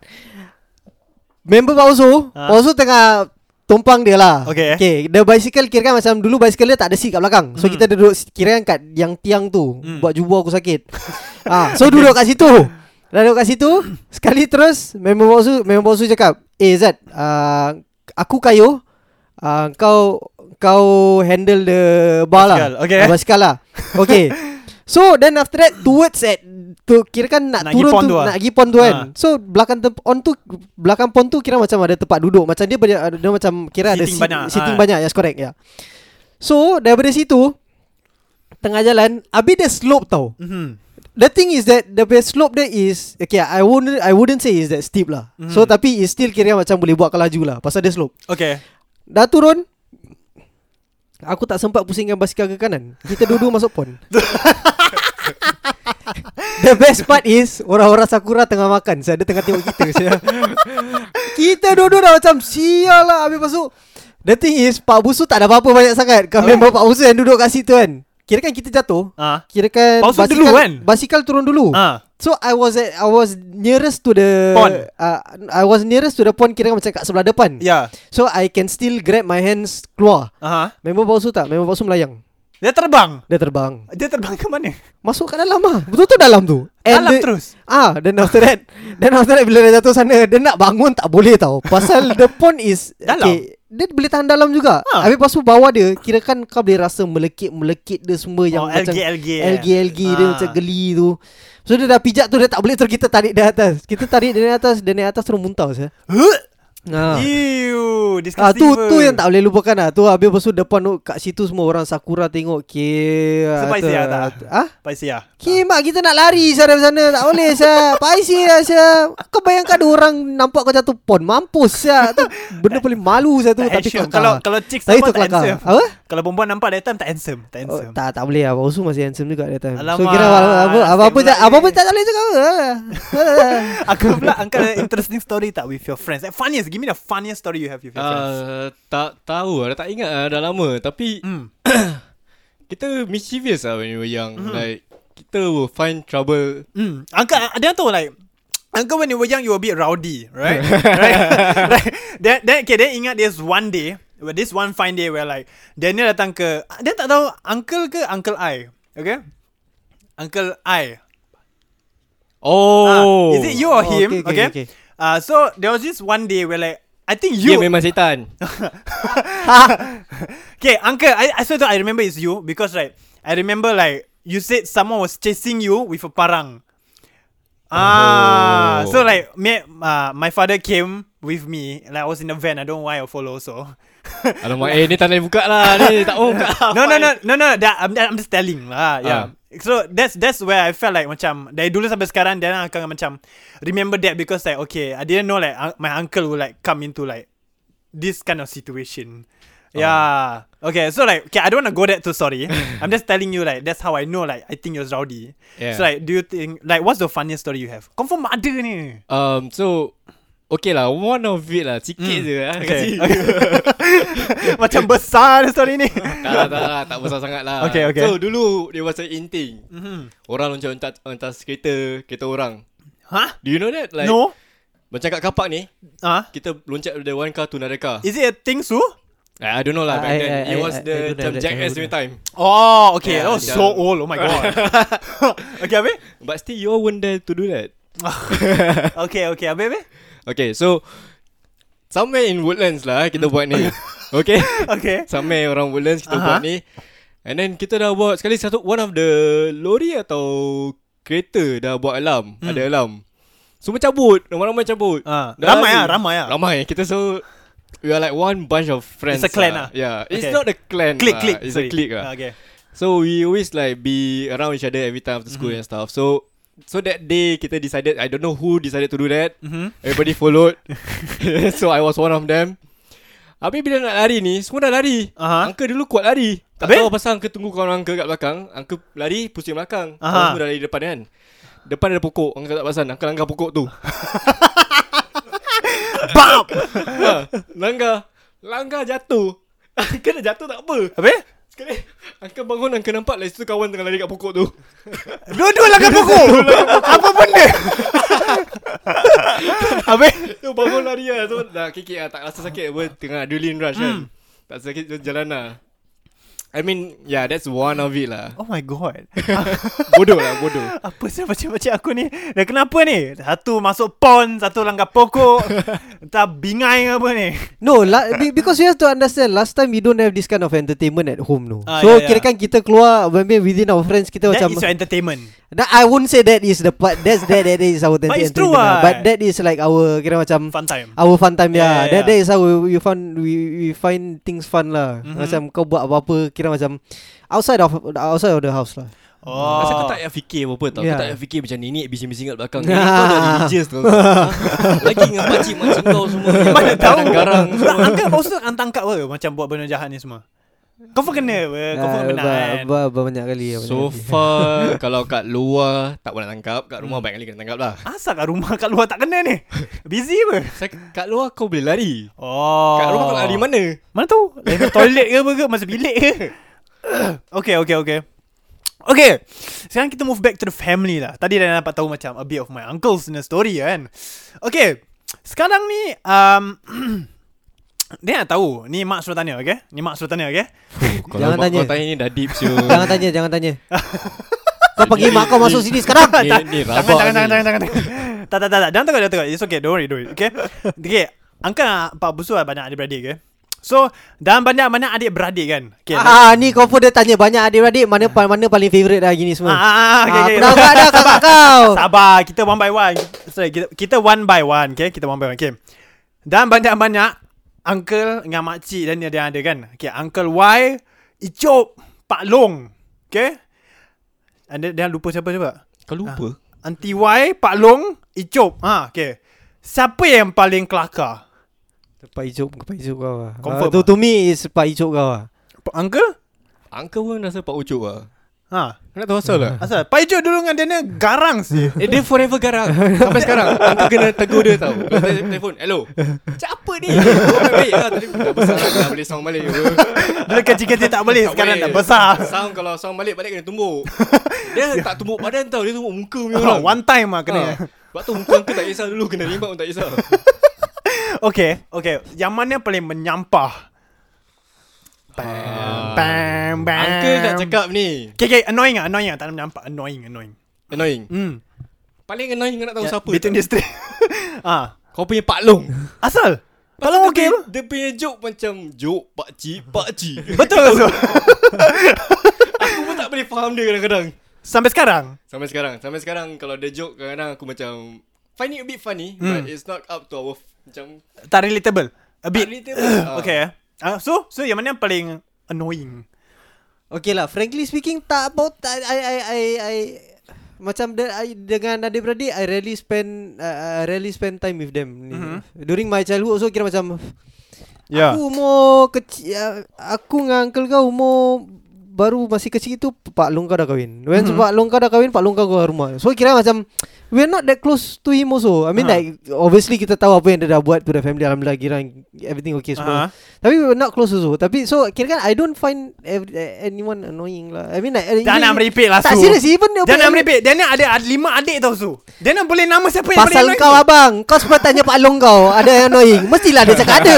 Member Pauso, ah. Pauso tengah tumpang dia lah. Okay, okay. The bicycle kira kan macam dulu bicycle dia tak ada seat kat belakang. So hmm. kita duduk kira kan kat yang tiang tu. Hmm. Buat jubur aku sakit. ah, so duduk kat situ. Duduk kat situ. Sekali terus member Bosu, member Bosu cakap, "Eh Zat, uh, aku kayu, uh, kau kau handle the bar basikal lah. Okay, basikal lah. Okay. So then after that, towards at tu, kira kan nak, nak turun tu, tu lah. Nak pergi pond tu kan, ha. So belakang tem- on tu, belakang pond tu kira macam ada tempat duduk, macam dia, dia, dia macam kira sitting ada si- banyak. Sitting ha. banyak. Yes, correct, yeah. So daripada situ tengah jalan, habis dia slope tau. Mm-hmm. The thing is that the slope there is, okay, I wouldn't I wouldn't say is that steep lah. Mm-hmm. So tapi it's still kira macam boleh buat kelaju lah pasal dia slope. Okay. Dah turun, aku tak sempat pusingkan basikal ke kanan. Kita dua-dua masuk pond. The best part is orang-orang Sakura tengah makan. Saya so, dia tengah tengok kita. Saya. Kita dua-dua dah macam sial lah habis masuk. The thing is Pak Busu tak ada apa-apa banyak sangat. Kami member Pak Busu yang duduk kat situ kan. Kira kan kita jatuh. Ha. Kira kan basikal, dulu, kan basikal turun dulu. Ha. So I was at, I was nearest to the pond. Uh, I was nearest to the pond, kira kan macam kat sebelah depan. Yeah. So I can still grab my hands keluar. Uh-huh. Memang bau su tak? Memang bau su melayang. Dia terbang. Dia terbang. Dia terbang ke mana? Masuk kat dalam ah. Betul-betul dalam tu. And dalam the, terus. Ah, then after that, then after that bila dia jatuh sana, dia nak bangun tak boleh tau. Pasal the pond is dalam. Okay, dia boleh tahan dalam juga. Ha. Habis lepas tu bawah dia, kira kan kau boleh rasa melekit-melekit dia semua, oh, yang L G, macam L G, L G, L G ha. Dia macam geli tu. So dia dah pijak tu, dia tak boleh, terus kita tarik dia atas. Kita tarik dia naik atas, dia naik atas terus muntah saya. Ha. Ew, disgusting. Ah, tu word. Tu yang tak boleh lupakan lah. Tu habis lepas tu depan tu, kat situ semua orang Sakura tengok. Kira Paisi lah tak? Ha? Paisi lah. Kira mak kita nak lari saya dari sana. Tak boleh saya. Paisi lah saya. Kau bayangkan ada orang nampak kau jatuh pon. Mampus saya. Tu benda paling malu saya tu. Tapi kelakar. Kalau, kalau chicks nampak tak handsome. Apa? Kalau perempuan nampak that time tak handsome. Tak handsome. Oh, tak, tak boleh lah. Pak Usu masih handsome juga that time. Alamak. So kira apa-apa tak, apa-apa tak boleh cakap. Aku pula angkat interesting story tak with your friends. Funniest. Give me the funniest story you have with your uh, friends. Tak tahu lah, tak ingat lah, dah lama. Tapi mm. kita mischievous lah when we were young. Mm. Like kita will find trouble. Mm. Uncle, dia tahu like uncle when you were young you were a bit rowdy, right? Right? Right? Then, then, okay, then ingat there's one day, this one fine day where like Daniel datang ke, dia tak tahu uncle ke uncle I, okay? Uncle I. Oh, uh, is it you or him? Oh, okay. okay, okay. okay. Uh, so there was this one day where like I think you, dia memang setan. Okay, uncle, I, I swear to I remember it's you. Because right, I remember like you said someone was chasing you with a parang. oh. Ah, so like me, uh, my father came with me. Like I was in a van, I don't know why I follow so. Alamak, eh ni tak nak buka lah. Ni tak mau buka. No no no no no. That, I'm, I'm just telling lah. Yeah. uh. So that's that's where I felt like macam dari dulu sampai sekarang dia akan macam remember that because like okay, I didn't know like uh, my uncle would like come into like this kind of situation. Oh. Yeah. Okay, so like okay, I don't want to go that too, sorry. I'm just telling you like that's how I know like I think you're rowdy. Yeah. So like do you think like what's the funniest story you have? Confirm ada ni. Um so okay lah, one of it lah, sikit mm. je lah. Okay. Okay. Macam besar story ni. Tak lah, tak lah, tak besar sangat lah. Okay, okay. So dulu dia was inting. Mm-hmm. Orang loncat atas kereta, kereta orang. Huh? Do you know that? Like, no. Macam kat kapak ni, huh? Kita loncat dari one car to another car. Is it a thing, Su? I don't know lah. Back I, then I, I, it was I, the I that, jackass punya time. Oh, okay. Yeah, that was yeah. so old. Oh my god. Okay, abe. But still, you all weren't there to do that. Okay, okay, abe, abe. Okay, so somewhere in Woodlands lah kita mm. buat ni. Okay. Okay. Somewhere orang Woodlands kita uh-huh. buat ni. And then kita dah buat sekali satu, one of the lori atau kereta dah buat alarm. Mm. Ada alarm. Semua cabut. Ramai-ramai cabut. Uh, ramai lah, ramai lah. Ramai. Kita so, we are like one bunch of friends. It's a clan lah. Yeah. Okay. It's not a clan click, lah. Click, it's sorry. A clique lah. Okay. So, we always like be around each other every time after school mm-hmm. and stuff. So, So that day kita decided, I don't know who decided to do that. Mm-hmm. Everybody followed. So I was one of them. Habis bila nak lari ni, semua dah lari. Uh-huh. Uncle dulu kuat lari. Tak Habis? Tahu pasal Uncle tunggu kawan Uncle kat belakang. Uncle lari pusing belakang. Uh-huh. Kawan semua dah lari depan kan. Depan ada pokok. Uncle tak pasal. Uncle langgar pokok tu. Bam! Ha, langgar. Langgar jatuh. Uncle dah jatuh tak apa. Habis? Sekali Angka bangun, Angka nampak lepas tu kawan tengah lari kat pokok tu. Dua-dua langgar pokok. Apa benda? Habis tu bangun lari lah tu. Dah kikik lah, tak rasa sakit. Tengah adrenaline rush kan. Tak sakit tu jalan lah. I mean, yeah, that's one of it lah. Oh my god. Bodoh lah, bodoh. Apa sih macam-macam aku ni? Dah kenapa ni? Satu masuk pond, satu langgar pokok. Entah bingai apa ni. No, la- because you have to understand, last time we don't have this kind of entertainment at home, no. Ah, so, yeah, kira kan yeah. kita keluar, maybe within our friends, kita that macam... That is entertainment. That, I won't say that is the part. That's that, that is our entertainment. But it's true lah. But that is like our, kira macam... Fun time. Our fun time, yeah. yeah, yeah. That, that is how we, we, find, we, we find things fun lah. Mm-hmm. Macam kau buat apa-apa, kira macam outside of outside of the house lah. Oh. Masa kau tak payah fikir apa-apa tau. Yeah. Kau tak payah fikir macam nenek bising-bising kat belakang. Nenek kau dah religious tau. Lagi dengan pakcik-makcik kau semua. Mana tahu. Garang. Angkat maksud antang kat apa macam buat benda jahat ni semua. Kau pun kena apa? Kau pun kena kan? Banyak kali. So far, kalau kat luar tak boleh tangkap. Kat rumah banyak kali kena tangkap lah. Asal kat rumah, kat luar tak kena ni? Busy apa? Kat luar kau boleh lari. Oh. Kat rumah kau lari mana? Mana tahu? Lari toilet ke apa ke? Masa bilik ke? Okay, okay, okay. Okay, sekarang kita move back to the family lah. Tadi dah dapat tahu macam a bit of my uncle's in the story kan. Okay, sekarang ni... Um, dia nak tahu. Ni mak suruh tanya, okay? Ni mak suruh tanya, okay? Oh, jangan tanya. Kau tanya ni dah deep siul. Jangan tanya, jangan tanya. Kau pergi mak kau masuk sini sekarang. Ni, ni rabak ni. Jangan, jangan, jangan, jangan. Tak, tak, tak, tak. Jangan takut, jangan takut. It's okay, don't worry, don't worry. Okay? Okay, Angka Pak Busu ada banyak adik-beradik, okay? So, dalam banyak-banyak adik-beradik kan? Okay, ah, ni kau pun dia tanya banyak adik-beradik. Mana mana paling favourite dah gini semua. Ah, okay, ah, okay. Pernah okay. Dah kakak kau. Sabar, kita one by one. Sorry, kita, kita one by one, okay? Kita one by one, okay? Dalam banyak-banyak uncle dengan makcik dan dia ada kan. Okay, Uncle Y, Icop, Pak Long. Okay. Anda dah lupa siapa cuba? Kau lupa? Ha. Auntie Y, Pak Long, Icop. Ha, okay. Siapa yang paling kelakar? Pak Icop, Pak Icop kau lah. Confirm. Uh, to, to me is Pak Icop kau lah. Pak Uncle? Uncle pun rasa Pak Ucop lah. Ha, nak tahu asal lah. Asal Pak Ijo dulu dengan dia ni garang sih. Eh, dia forever garang. Sampai sekarang aku kena tegur dia tau. Telefon, hello. Siapa ni? Oh, baik lah. Tadi dah besar lah, dah boleh sound balik. Dulu kecil-kecil tak boleh, sekarang dah besar. Sound kalau sound balik balik kena tumbuk. Dia tak tumbuk badan tau, dia tumbuk muka punya orang. One time lah kena. Sebab tu muka-muka tak kisah dulu, kena rimbat pun tak kisah. Okay, okay. Yang mana paling menyampah? Bam, bam, bam. Uncle tak cakap ni. Okay, okay. Annoying lah. Annoying lah. Tak nampak. Annoying, annoying. Annoying? Hmm. Paling annoying kau nak tahu yeah, siapa. Between this three. Ah, kau punya Pak Long. Asal? Pak Long okay pun? Dia punya joke macam joke pakcik, pakcik. Betul lah. asal. Aku pun tak boleh faham dia kadang-kadang. Sampai sekarang? Sampai sekarang. Sampai sekarang kalau dia joke kadang-kadang aku macam find it a bit funny. Hmm. But it's not up to our f- macam tak relatable. A bit. Tak relatable. uh. Okay eh. Ah, uh, so so yang mana yang paling annoying? Okay lah, frankly speaking, tak about I I I I, I macam de, I, dengan adik-beradik I rarely spend uh, I rarely spend time with them. Mm-hmm. During my childhood so kira macam yeah. Aku umur kecil, aku dengan uncle kau umur baru masih kecil itu Pak Long kau dah kahwin. When mm-hmm. Pak Long kau dah kahwin, Pak Long kau keluar rumah. So kira macam we're not that close to him also. I mean uh-huh. like obviously kita tahu apa yang dia dah buat to the family. Alhamdulillah kira everything okay semua. Uh-huh. Tapi we're not close also. Tapi so kira kan I don't find every, anyone annoying lah. I mean like jangan nak meripik lah Su. Tak serius even dia. Jangan nak meripik. Dia nak ada lima adik tau Su. Dia nak boleh nama siapa yang pasal kau annoying. Abang kau sempat tanya Pak Long kau ada yang annoying. Mestilah dia cakap ada.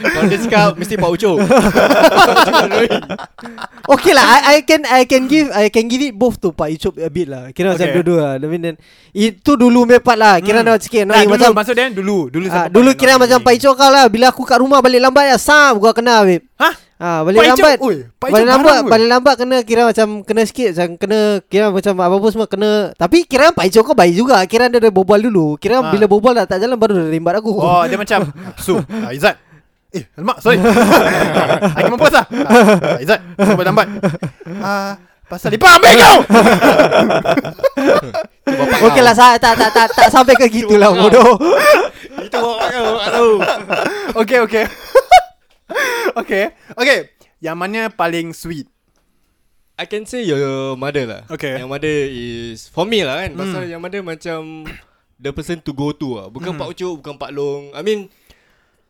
Kalau dia cakap mesti Pak Ucok. Okay lah I, I can I can give I can give it both to Pak Ucok a bit lah. Kira okay. Macam dua-dua lah. I mean then itu dulu mepat lah. Kira hmm. nak sikit nah, dulu, macam maksud dia dulu dulu uh, dulu kira macam Pak Icok kau lah. Bila aku kat rumah balik lambat ya sam gua kena habis. Ha? Ah, balik Pak lambat. Oi, balik lambat, balik lambat kena kira macam kena sikit, macam kena kira macam apa-apa semua kena. Tapi kira Pak Icok kau baik juga. Kira dia dah berbual dulu. Kira ha. Bila berbual dah tak jalan baru dia rimbat aku. Oh, dia macam Su, ah, Izzat. Eh, alamak, sorry. Aku mampus lah. Ah, Izzat, balik lambat. Ah, pasal dia ambil kau. Okey lah, tak, tak, tak, tak, tak sampai ke gitu lah bodoh. Itu bapak kau, tak tahu. Okey, okey. Okey, okey. Yang mana paling sweet? I can say your mother lah. Okay. Yang mother is, for me lah kan. Mm. Pasal yang mother macam the person to go to lah. Bukan mm. Pak Ucok, bukan Pak Long. I mean...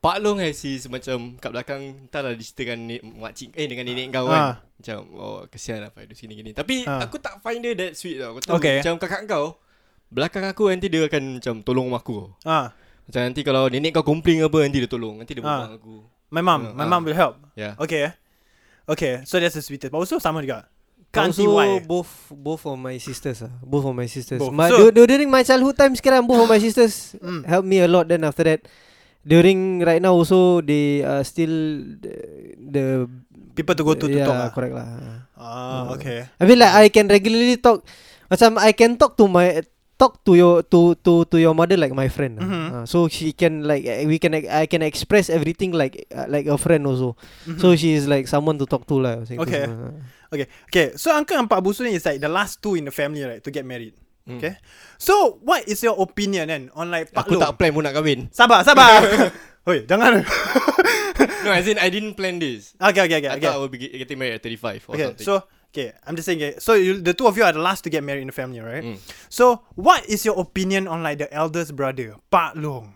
Pak Long has his macam kat belakang entahlah diceritakan makcik eh dengan nenek kau kan. Ha. Macam oh kesian lah Faidus gini-gini. Tapi ha. Aku tak find dia that sweet tau. Aku tahu okay. Macam kakak kau belakang aku nanti dia akan macam tolong rumah aku. Ha. Macam nanti kalau nenek kau komplain apa nanti dia tolong. Nanti dia buang ha. Aku. My mom, uh, my uh. mom will help. Yeah. Okay. Okay, so that's the sweetest. But also sama juga. Can't see why. Both both of my sisters ah. Both of my sisters. Both. My, so, du- during my childhood time sekarang, both of my sisters mm. help me a lot. Then after that, during right now also they are still the, the people to go to, yeah, to talk. Yeah, correct lah. Ah, uh, okay. I mean like I can regularly talk. Macam I can talk to my talk to your to to to your mother like my friend. Mm-hmm. Uh, so she can like we can I can express everything like uh, like a friend also. Mm-hmm. So she is like someone to talk to lah. Okay. Okay, okay. So uncle and pak busu is like the last two in the family, right, to get married. Mm. Okay. So what is your opinion then on like Pak Aku Long? Tak plan pun nak kahwin. Sabar, sabar. Oi, jangan. No, as in I didn't plan this. Okay, okay, okay. I okay. thought I would be getting married at thirty-five or okay, something. So okay, I'm just saying. Okay, so you, the two of you are the last to get married in the family, right? Mm. So what is your opinion on like the eldest brother, Pak Long?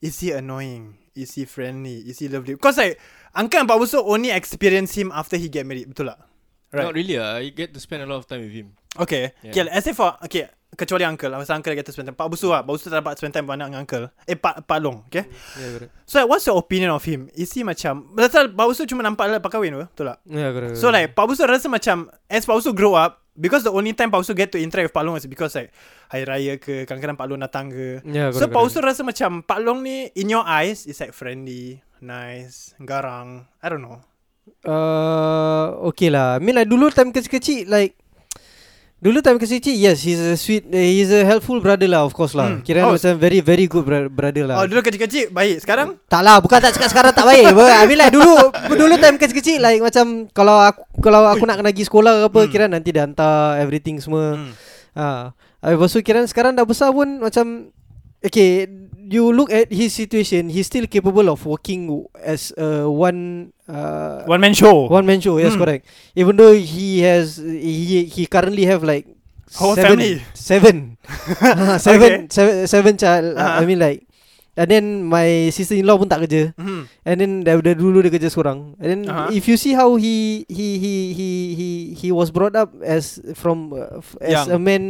Is he annoying? Is he friendly? Is he lovely? Because like uncle and pak busu only experience him after he get married, betul tak? Right. Not really ah. Uh, you get to spend a lot of time with him. Okay. Yeah. Okay. As if for okay, kecuali uncle, masa uncle get to spend time. Pak busu ah, pak busu tak dapat spend time banyak dengan uncle. Eh, pak pak long, okay? Yeah, so like, what's your opinion of him? Is he macam betul pak busu cuma nampak lah pakai win, betul tak? Yeah, correct. So like pak busu rasa macam as pak busu grow up, because the only time pak busu get to interact with pak long is because like hari raya ke, kadang-kadang pak long datang ke. Yeah, so pak busu rasa macam pak long ni in your eyes is like friendly, nice, garang. I don't know. Uh, okay lah. I mean like dulu time kecil-kecil like dulu time kecil-kecil yes, he's a sweet uh, he's a helpful brother lah, of course lah. Hmm. Kira oh. macam very very good brother lah. Oh dulu kecil-kecil baik, sekarang? Tak lah, bukan tak cakap sekarang tak baik. I mean like dulu dulu time kecil-kecil like macam kalau aku kalau aku nak kena pergi sekolah ke apa, hmm. kira nanti dia hantar everything semua. Hmm. Ha. Habis tu kira sekarang dah besar pun macam okay, you look at his situation, he's still capable of working as a one uh, one man show. One man show, yes, mm. correct. Even though he has he he currently have like whole seven, family. Seven. uh, seven, okay. seven, seven child. Uh-huh. I mean like and then my sister-in-law pun tak kerja. Mm-hmm. And then dah, dah dulu dia kerja seorang. And then uh-huh. if you see how he he he he he he was brought up as from uh, as Young. a man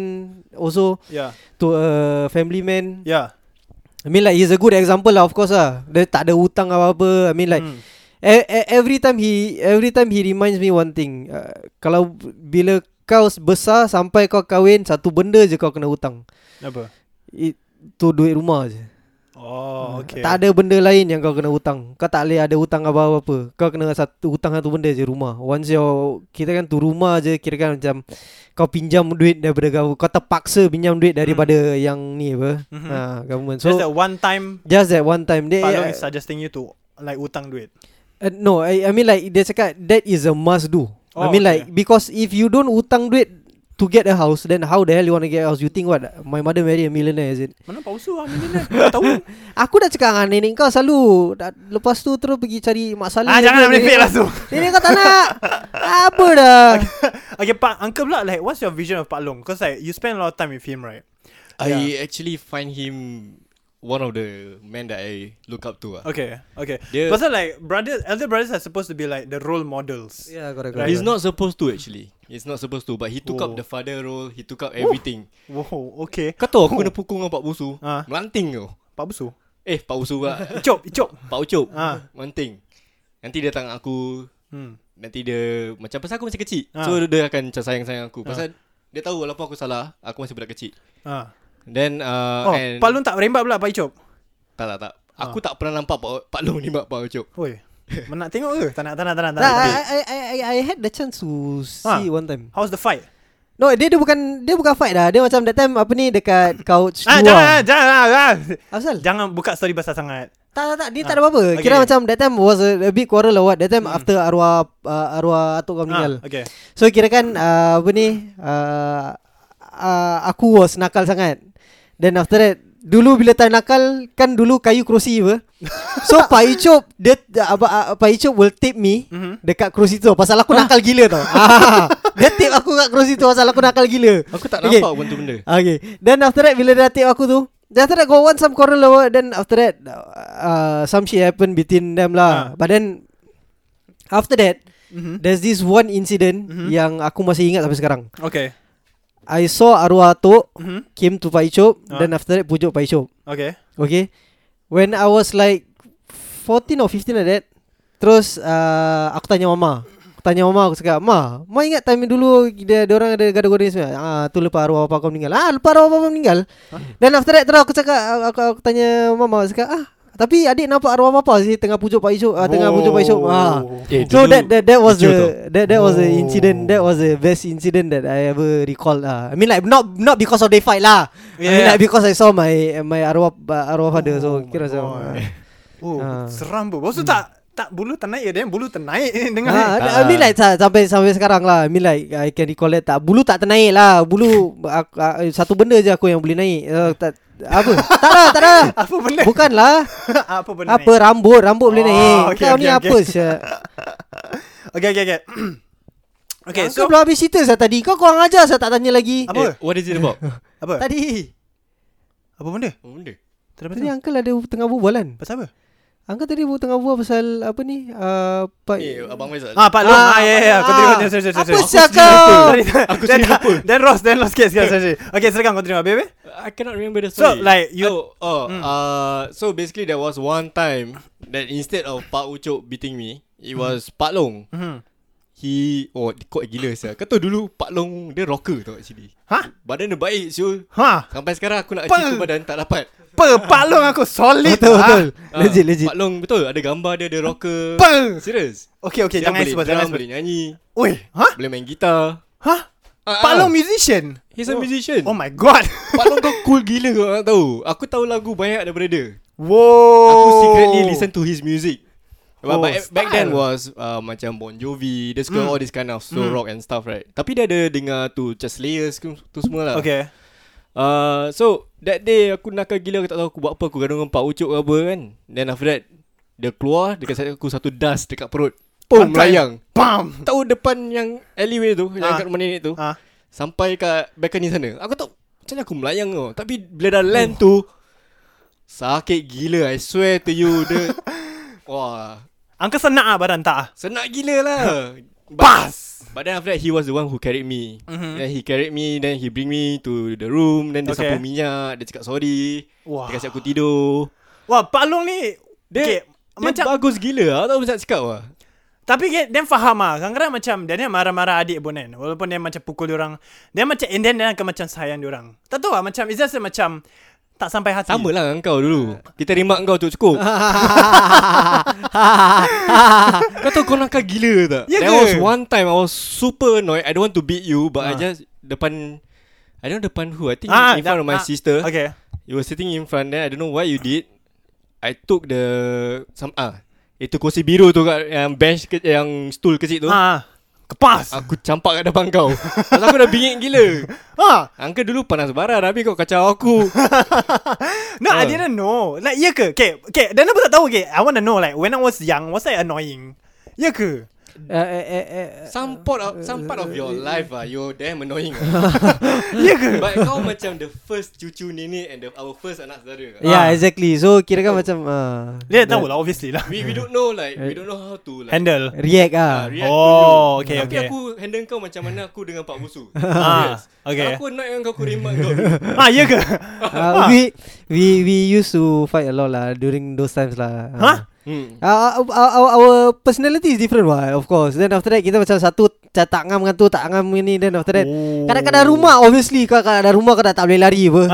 also yeah. to a family man. Yeah. I mean like he's a good example lah, of course lah. Dia tak ada hutang apa-apa. I mean like mm. e- e- every time he every time he reminds me one thing. Uh, kalau bila kau besar sampai kau kahwin, satu benda je kau kena hutang. Apa? Itu duit rumah je. Oh, okay. Tak ada benda lain yang kau kena hutang. Kau tak boleh ada hutang apa-apa. Kau kena satu hutang satu benda je, rumah. Once your kita kan tu rumah je, kira kan macam kau pinjam duit daripada kau, kau terpaksa pinjam duit daripada mm. yang ni apa mm-hmm. ha, government. So just that one time, just that one time Pak Long is suggesting you to like hutang duit. uh, No, I, I mean like dia cakap that is a must do. oh, I mean okay. like because if you don't hutang duit to get a house, then how the hell you want to get a house? You think what, my mother marry a millionaire is it? Mana Pak Usu lah millionaire. Tahu. Aku dah cakap dengan nenek kau selalu dah, lepas tu terus pergi cari mak saleh. Ah, jangan merepek lah tu. Nenek kau tak nak. Apa dah. Okay, okay, Pak Uncle pula, like what's your vision of Pak Long? Because like you spend a lot of time with him, right? I yeah. actually find him one of the men that I look up to. Ah. Okay, okay. Because like brothers, elder brothers are supposed to be like the role models. Yeah, correct. Right? He's not supposed to actually. He's not supposed to, but he took Whoa. up the father role. He took up everything. Whoa, Whoa. okay. Kau tahu aku kena pukul dengan Pak Busu. Ha. Melanting kau. Pak Busu. Eh, Pak Busu lah. Icop, Icop. Pak Ucop. Ha. Melanting. Nanti dia datang aku. Hmm. Nanti dia macam pasal aku masih kecil. Ha. So dia akan macam sayang-sayang aku. Pasal ha. dia tahu walaupun aku salah, aku masih budak kecil. Ha. Then uh, oh, and Pak Long tak rembat pula Pak Icop. Tak tak tak. Aku ha. tak pernah nampak Pak, Pak Long ni Pak Icop. Oi. Nak tengok ke? Tak nak tak nak tak nak. Tak, I, I I I had the chance to see ha. one time. How's the fight? No, dia dia bukan dia bukan fight dah. Dia macam that time apa ni dekat couch ah, dua. Ah, jangan jangan jangan. Asal? Jangan buka story besar sangat. Tak tak tak, dia ha. tak ada apa-apa. Okay. Kira macam that time was a, a big quarrel or what. That time hmm. after arwah uh, arwah atuk kau meninggal. Ha. Okay. So kira kan uh, apa ni uh, uh, aku was nakal sangat. Then after that, dulu bila time nakal, kan dulu kayu kerusi apa. So Pak Icop, dia, uh, Pak Icop will tape me mm-hmm. dekat kerusi tu. Pasal aku nakal gila tau. ah, dia tape aku kat kerusi tu pasal aku nakal gila. Aku tak nampak okay. benda benda. Okay. Then after that, bila dia tape aku tu, then after that, go on some quarrel lah. Then after that, uh, some shit happen between them lah. Uh. But then, after that, mm-hmm. there's this one incident mm-hmm. yang aku masih ingat sampai sekarang. Okay. I saw arwah atuk mm-hmm. came to Pak Icop uh. then after that pujuk Pak Icop. Okay. Okay. When I was like fourteen or fifteen like that, terus uh, aku tanya mama. Aku tanya mama, aku cakap, "Ma, ma ingat time dulu dia, dia orang ada gaduh-gaduh ni semua. Ah, tu lepas arwah papa kau meninggal." Ah, lepas arwah papa meninggal. Huh? Dan after that terus aku cakap, aku, aku, aku tanya mama, aku cakap, "Ah, tapi adik nampak arwah papa sih tengah pujuk Pak Isyuk, ah, tengah pujuk Pak Isyuk." Ah. Eh, so that that that was the that that was the incident, that was the best incident that I ever recall. Ah. I mean like not not because of they fight lah. Yeah. I mean like because I saw my my arwah arwah father, oh, so kira macam. Oh, ah. Seram bu. Maksud tak tak bulu ternaik ya dia, bulu ternaik dengar. Ha, eh. I mean like sampai sampai sekarang lah. I mean like I can recall that, tak bulu tak ternaik lah. Bulu aku, satu benda je aku yang boleh naik. Uh, tak apa? tak lah, tak lah. Apa benda? Bukanlah. Apa benda? Apa naik? Rambut, rambut oh, boleh naik. Okay, kau okay, ni okay. Apa sih? Okey okey okey. Okey, so belum habis cerita saya tadi. Kau kurang ajar, saya tak tanya lagi. Apa? Eh, what is it about? Apa? Tadi. Apa benda? Apa benda? Tadi uncle ada tengah berbual kan? Pasal apa? Angkat tadi buat tengah buat pasal apa ni? Uh, Pak eh, abang Faisal. Ah, Pak Long. Ah, ah ya ya. Continue, continue, continue, continue. Apa siapa? Aku sini lupa. Then Ross, then Ross sikit sikit. Okay, silakan continue, baby. I cannot remember the story. So like you oh, oh mm. uh, so basically there was one time that instead of Pak Ucok beating me, it was Pak Long. Mm-hmm. He oh kuat gila saya. Kata dulu Pak Long dia rocker tau actually. Ha? Badan dia baik siul. Ha. Sampai sekarang aku nak achieve badan tak dapat. Pe Pak Long aku solid betul, betul. Ha. Legit legit. Pak Long betul ada gambar dia ada rocker. Pe. Serius. Okey okey jangan sebut jangan sebut nyanyi. Oi, ha? Boleh main gitar. Ha? Uh, Pak Long musician. He's oh. a musician. Oh my god. Pak Long kau cool gila kau nak tahu. Aku tahu lagu banyak daripada dia. Wow. Aku secretly listen to his music. Well, oh, back, back then was uh, macam Bon Jovi, dia suka mm. all this kind of slow mm. rock and stuff, right? Tapi dia ada dengar tu just layers tu semua lah. Okay. Uh, so that day aku nakal gila, aku tak tahu aku buat apa, aku gaduh dengan Pak Ucok apa kan. Then after that dia keluar dekat saya, aku satu dust dekat perut. Pum melayang. Pam. Tahu depan yang alleyway tu, ha. Yang kat rumah nenek tu. Ha. Sampai kat balcony sana. Aku tahu macam mana aku melayang tu. Tapi bila dah land oh. tu sakit gila, I swear to you dia. Wah. Angka senak ah badan tak ah. Senak gila lah. Bas. But then after that he was the one who carried me. Mm-hmm. Then he carried me, then he bring me to the room, then dia okay. sapu minyak, dia cakap sorry. Wah. Dia kasi aku tidur. Wah, Pak Long ni dia, okay, dia macam bagus gila ah. Tak boleh cakap ah. Tapi dia faham ah. Kadang-kadang macam dia ni marah-marah adik pun kan. Walaupun dia macam pukul orang, dia macam and then dia akan macam sayang orang. Tak tahu ah macam it's just macam tak sampai hati. Sama lah engkau dulu. Kita remark engkau tu cukup. Kau tahu kau nakal gila tak? Yeah, there was one time I was super annoyed. I don't want to beat you, but uh. I just depan, I don't know depan who. I think ah, in front that, of my ah, sister. Okay. You were sitting in front there. I don't know what you did. I took the some ah itu kursi biru tu kat yang bench ke, yang stool kecil tu. Ah. Kepas. Aku campak kat depan kau. Pasal aku dah bingit gila. Ha, angka dulu panas barang tapi kau kacau aku. No, uh. I didn't know. Like ya ke? Okay, okay, dan aku tak tahu okay. I want to know like when I was young, was I annoying? Ya ke? Uh, uh, uh, uh, some part of some part of your life ah, uh, you're damn annoying. Ya ke? But kau macam the first cucu nenek and the, our first anak saudara. Yeah, uh. exactly. So kira kan oh. macam uh, dia yeah, tahu lah obviously lah. We we don't know like we don't know how to like, handle react ah. Uh, react oh, okay okay. Tapi aku handle kau macam mana aku dengan Pak Busu. Ah, yes. Okay. Aku annoy dengan kau, aku rembat kau. Ah, ya ke? Uh, we we we used to fight a lot lah during those times lah. Huh? Uh. Hmm. Uh, our, our, our personality is different wah, of course. Then after that kita macam satu tak ngam dengan tu, tak ngam ini. Then after that oh. kadang-kadang rumah obviously kau kadang-kadang rumah kau dah tak boleh lari apa.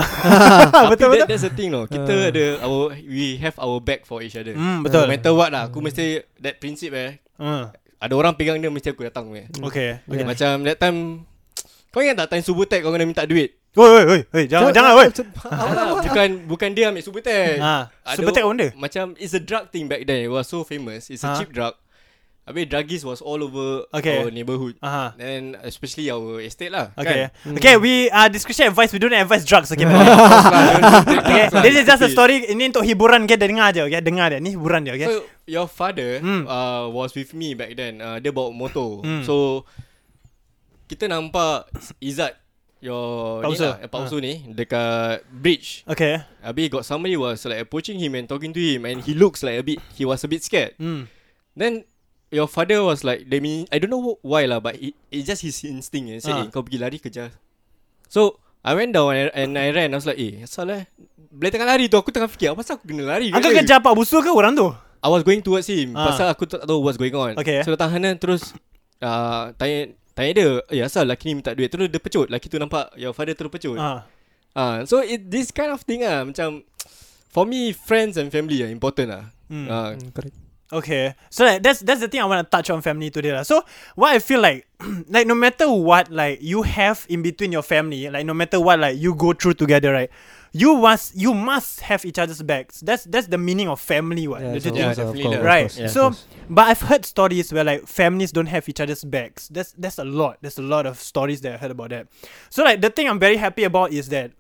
Betul betul. That, that's the thing loh. Kita uh. ada our, we have our back for each other. Mm, betul. No matter what lah, aku mesti that prinsip eh. Uh. Ada orang pegang dia mesti aku datang eh. Okay. okay. Yeah. Macam that time kau ingat tak time Subutex kau kena minta duit? Oi oi oi oi jangan jangan oi. Bukan bukan dia ambil Subutex. Ha. Subutex on dia. Macam it's a drug thing back then. It was so famous. It's a ha. cheap drug. Habis druggies was all over okay. our neighborhood. Aha. And especially our estate lah. Okay. Kan? Okay, we uh, discussion advice, we don't advise drugs okay. Okay. This is just a story ini untuk hiburan ke okay? dengar aja okay? dengar dia. Ni hiburan dia okay. So your father mm. uh, was with me back then. Uh, dia bawa motor. Mm. So kita nampak Izzat your Pak Usu lah, uh. ni dekat bridge. Okay. Abi got somebody was like approaching him and talking to him and he looks like a bit he was a bit scared. Mm. Then your father was like Demi, I don't know why lah but it, it's just his instinct. He said, uh. eh, kau pergi lari kejar. So I went down and, and I ran. I was like eh asal eh bila tengah lari tu aku tengah fikir apa pasal aku kena lari. Aku kejar Pak Usu ke orang tu? I was going towards him. Uh. Pasal aku tak tahu what's going on. Okay. So tahanan terus uh, tanya tanya dia, eh asal lelaki ni minta duit. Terus dia pecut. Lelaki tu nampak your father terus pecut. Ah, uh. uh, So it, this kind of thing lah. Macam for me, friends and family are important lah. mm. uh, Correct. Okay, so like, that's that's the thing I want to touch on family today lah. So what I feel like, like no matter what, like you have in between your family, like no matter what, like you go through together, right? You must you must have each other's backs. That's that's the meaning of family, what? Yeah, so yeah, of course, of right? Course, yeah, so, but I've heard stories where like families don't have each other's backs. That's that's a lot. There's a lot of stories that I heard about that. So like the thing I'm very happy about is that,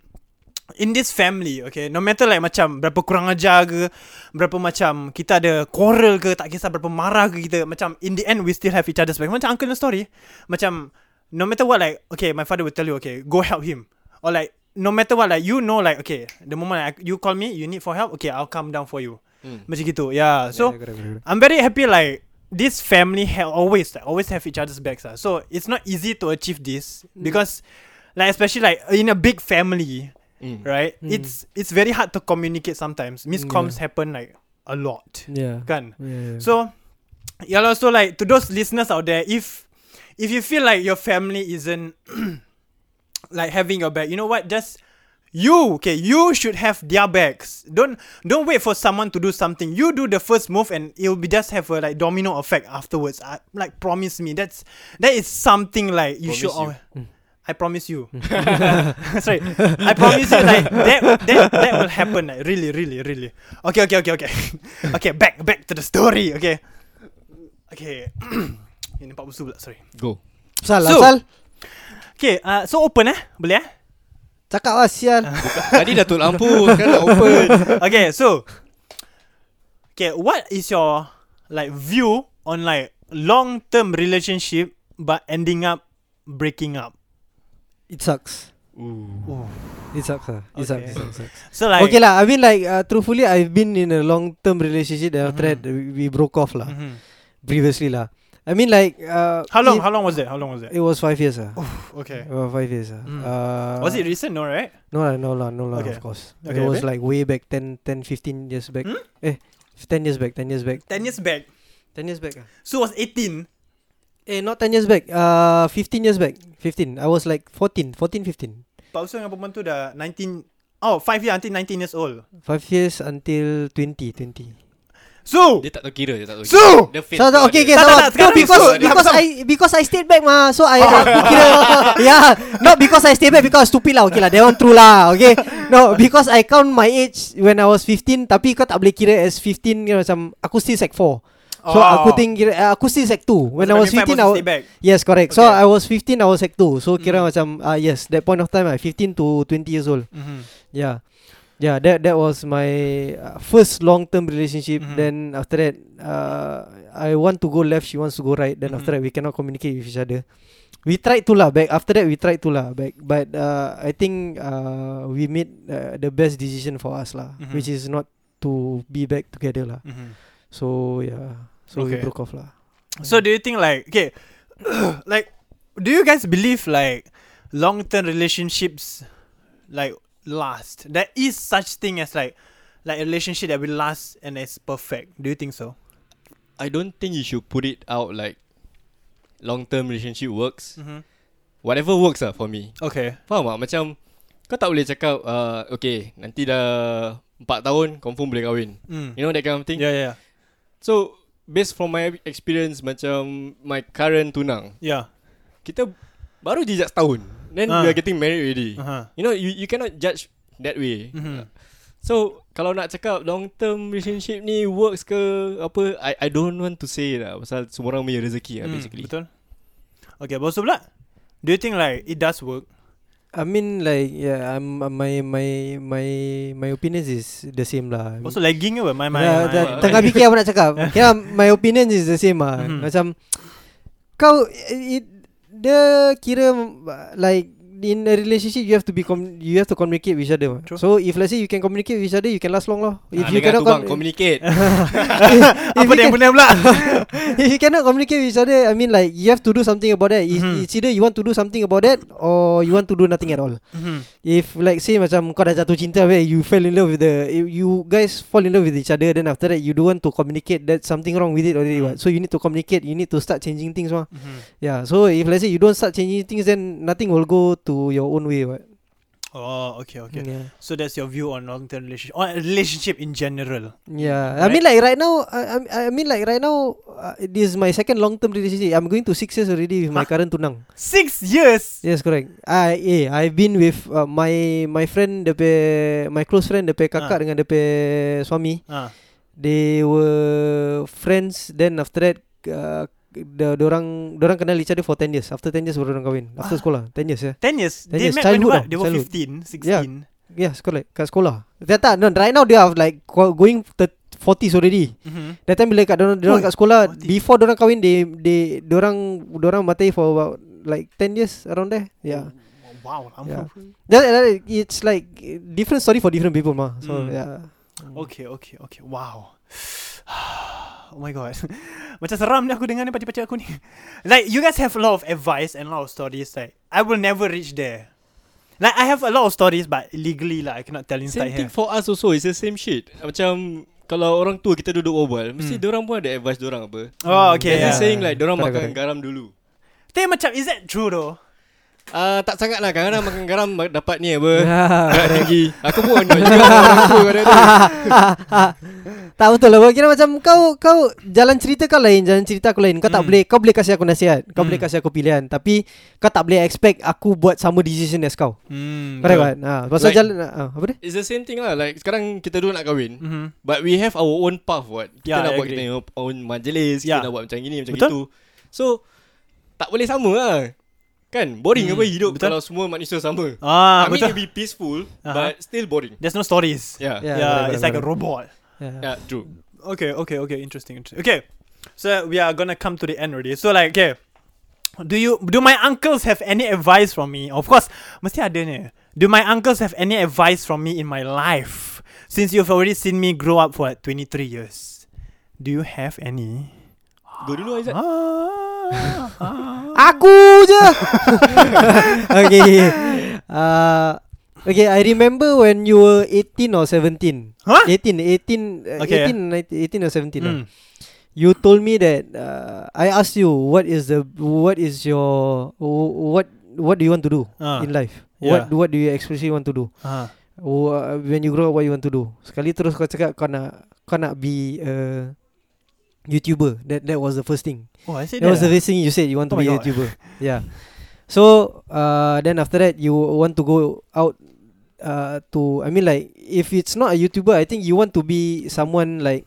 in this family, okay, no matter like macam berapa kurang ajar ke, berapa macam kita ada quarrel ke, tak kisah berapa marah ke kita, macam in the end we still have each other's back. Macam uncle story, macam no matter what, like okay, my father will tell you, okay, go help him, or like no matter what, like you know, like okay, the moment like, you call me, you need for help, okay, I'll come down for you. mm. Macam gitu, yeah. So yeah, I'm very happy like this family have always like, always have each other's backs lah. So it's not easy to achieve this, mm. because like especially like in a big family, Mm. right? Mm. It's it's very hard to communicate sometimes. Miscoms yeah. happen like a lot. Yeah. Kan? Yeah, yeah. So yeah, so like to those listeners out there, if if you feel like your family isn't like having your back, you know what? Just you, okay, you should have their backs. Don't don't wait for someone to do something. You do the first move and it'll be just have a like domino effect afterwards. I, like promise me. That's that is something like you promise should all I promise you. Sorry. I promise you like that that that will happen like really really really. Okay okay okay okay. Okay, back back to the story. Okay. Okay. Ini nampak busuk pula, sorry. Go. Salah so, asal. Okay, uh, so open eh? Boleh eh? Cakap lah sial. Tadi dah tutup lampu, sekarang open. Okay, so okay, what is your like view on like long term relationship but ending up breaking up? It sucks. Ooh. Ooh. It sucks lah. It, okay. sucks. it sucks, sucks. So like, okay lah. I mean like uh, truthfully, I've been in a long-term relationship that mm-hmm. after that we broke off lah. Mm-hmm. Previously lah. I mean like uh, how long? It, how long was that? How long was that? It was five years lah. Oof, okay. About five years lah. Mm. Uh, was it recent? No, right? No lah, no lah, no lah. Okay. Of course. Okay, it was okay. like way back, ten, ten, fifteen years back. Hmm? Eh, ten years back, ten years back. Ten years back. Ten years back. So it was eighteen. Eh, not ten years back. Uh, fifteen years back. fifteen. I was like fourteen, fourteen, fifteen. Pak Uso dengan perempuan tu dah nineteen. Oh, five years until nineteen years old. five years until twenty, twenty. So, dia tak tahu kira, dia tak tahu. So, dia so, so, okay, okay, sama. So, because because I because I stayed back mah. So I kira. Yeah, not because I stayed back because stupid lah. Okay lah, that one true lah. Okay. No, because I count my age when I was fifteen, tapi kau tak boleh kira as fifteen, you know, macam aku still sec four. So oh. aku think uh, aku still sec two. When so I was fifteen I was, yes, correct. Okay. So I was fifteen, I was sec two. So mm. kira macam uh, yes, that point of time I uh, fifteen to twenty years old. Mm-hmm. Yeah. Yeah, that that was my uh, first long-term relationship. Mm-hmm. Then after that uh, I want to go left, she wants to go right. Then mm-hmm. after that we cannot communicate with each other. We tried to lah back. After that we tried to lah back. But uh, I think uh, we made uh, the best decision for us lah, mm-hmm. which is not to be back together lah. Mm-hmm. So yeah. So okay. we broke off lah. So do you think like, okay, like do you guys believe like long-term relationships like last? There is such thing as like like a relationship that will last and is perfect. Do you think so? I don't think you should put it out like long-term relationship works. Mm-hmm. Whatever works lah for me. Okay. Faham tak? Macam kau tak boleh cakap uh, okay, nanti dah empat tahun confirm boleh kahwin. Mm. You know that kind of thing? Yeah, yeah, yeah. So based from my experience, macam my current tunang, yeah, kita baru je setahun, then uh. we are getting married already. Uh-huh. You know, you you cannot judge that way. Mm-hmm. So kalau nak cakap long term relationship ni works ke apa, I I don't want to say lah, pasal semua orang punya rezeki lah, mm, basically. Betul. Okay, bos pula, do you think like it does work? I mean like yeah, I'm, my my my my opinion is the same lah. Also lagging apa? My my. Yeah, my, my tengah fikir apa nak cakap. Yeah, my opinion is the same lah. Mm-hmm. Macam kau it, dia kira like in a relationship, you have to be com- you have to communicate with each other. True. So if let's say you can communicate with each other, you can last long lah. If ah, you cannot com- communicate, if, if apa yang punya pula? If you cannot communicate with each other, I mean like you have to do something about that. It's, mm-hmm. it's either you want to do something about that or you want to do nothing at all. Mm-hmm. If like say macam kau dah jatuh cinta, where you fell in love with the, you guys fall in love with each other, then after that you don't want to communicate, that something wrong with it already. Mm-hmm. What? So you need to communicate. You need to start changing things lah. Mm-hmm. Yeah. So if let's say you don't start changing things, then nothing will go to your own way, right? Oh, okay, okay. Yeah. So that's your view on long-term relationship, or relationship in general. Yeah, right? I mean, like right now, I, I mean, like right now, uh, this is my second long-term relationship. I'm going to six years already with my current tunang. Six years? Yes, correct. I, eh, I've been with uh, my my friend, the pe, my close friend, the pe kakak ah. dengan the pe suami. Ah. They were friends. Then after that. Uh, The dorang dorang kenal each other for ten years. After ten years baru dorang kahwin. After ah. sekolah ten years ya. ten years They met when what? They were fifteen, sixteen Yeah, yeah sekolah. Kat sekolah. Dia tak no, right now they are like going forties already. Mm-hmm. That time bila kat dorang, dorang oh, kat sekolah forty Before dorang kahwin, they they dorang dorang matai for about like ten years around there. Yeah. Wow. Yeah. That, it's like different story for different people mah. So mm. yeah. Okay, okay, okay. Wow. Oh my god. Macam seram ni aku dengar ni pacik-pacik aku ni. Like you guys have a lot of advice and a lot of stories. Like I will never reach there. Like I have a lot of stories, but legally lah, like, I cannot tell inside here. Same thing here. For us also. It's the same shit. Macam kalau orang tua kita duduk obrol, mesti hmm. diorang pun ada advice diorang apa. Oh okay. They're yeah. saying like diorang correct, makan correct. garam dulu. Tapi macam is that true though? Uh, tak sangat lah. Kadang-kadang makan garam dapat ni apa berat tinggi. Aku pun annoyed juga orang tua tak betul lah. Kira macam kau kau jalan cerita kau lain, jalan cerita aku lain. Kau mm. tak boleh, kau boleh kasih aku nasihat, kau mm. boleh kasih aku pilihan, tapi kau tak boleh expect aku buat sama decision as kau. mm. Correct kan? ha, Pasal like, jalan ha, apa dia? It's the same thing lah. Like sekarang kita dulu nak kahwin, mm-hmm. but we have our own path what. Kita yeah, nak I buat agree. Kita own majlis, yeah. kita nak buat macam gini, macam betul? Gitu. So tak boleh sama lah kan, boring hmm, apa hidup betul? Kalau semua manusia sama. Ah, I mean it'll be peaceful, uh-huh. but still boring. There's no stories. Yeah, yeah, yeah, yeah it's right, like right. a robot. Yeah. yeah, true. Okay, okay, okay. Interesting, interesting. Okay, so we are gonna come to the end already. So like, okay, do you do my uncles have any advice from me? Of course, mesti ada ni. Do my uncles have any advice from me in my life? Since you've already seen me grow up for like, twenty-three years, do you have any? Go dulu Aizat. Aku je. Okay. Uh, okay, I remember when you were eighteen or seventeen Huh? eighteen, eighteen, okay. eighteen, nineteen, eighteen or seventeen Mm. Uh, you told me that uh, I asked you what is the what is your what what do you want to do uh, in life? Yeah. What what do you explicitly want to do? Uh. Uh, when you grow up, what you want to do? Sekali terus kau cakap kau nak kau nak be uh, YouTuber. That that was the first thing. Oh, I said that. That was the first thing you said. You want oh to be a YouTuber. Yeah. So uh, then after that, you want to go out uh, to. I mean, like if it's not a YouTuber, I think you want to be someone like.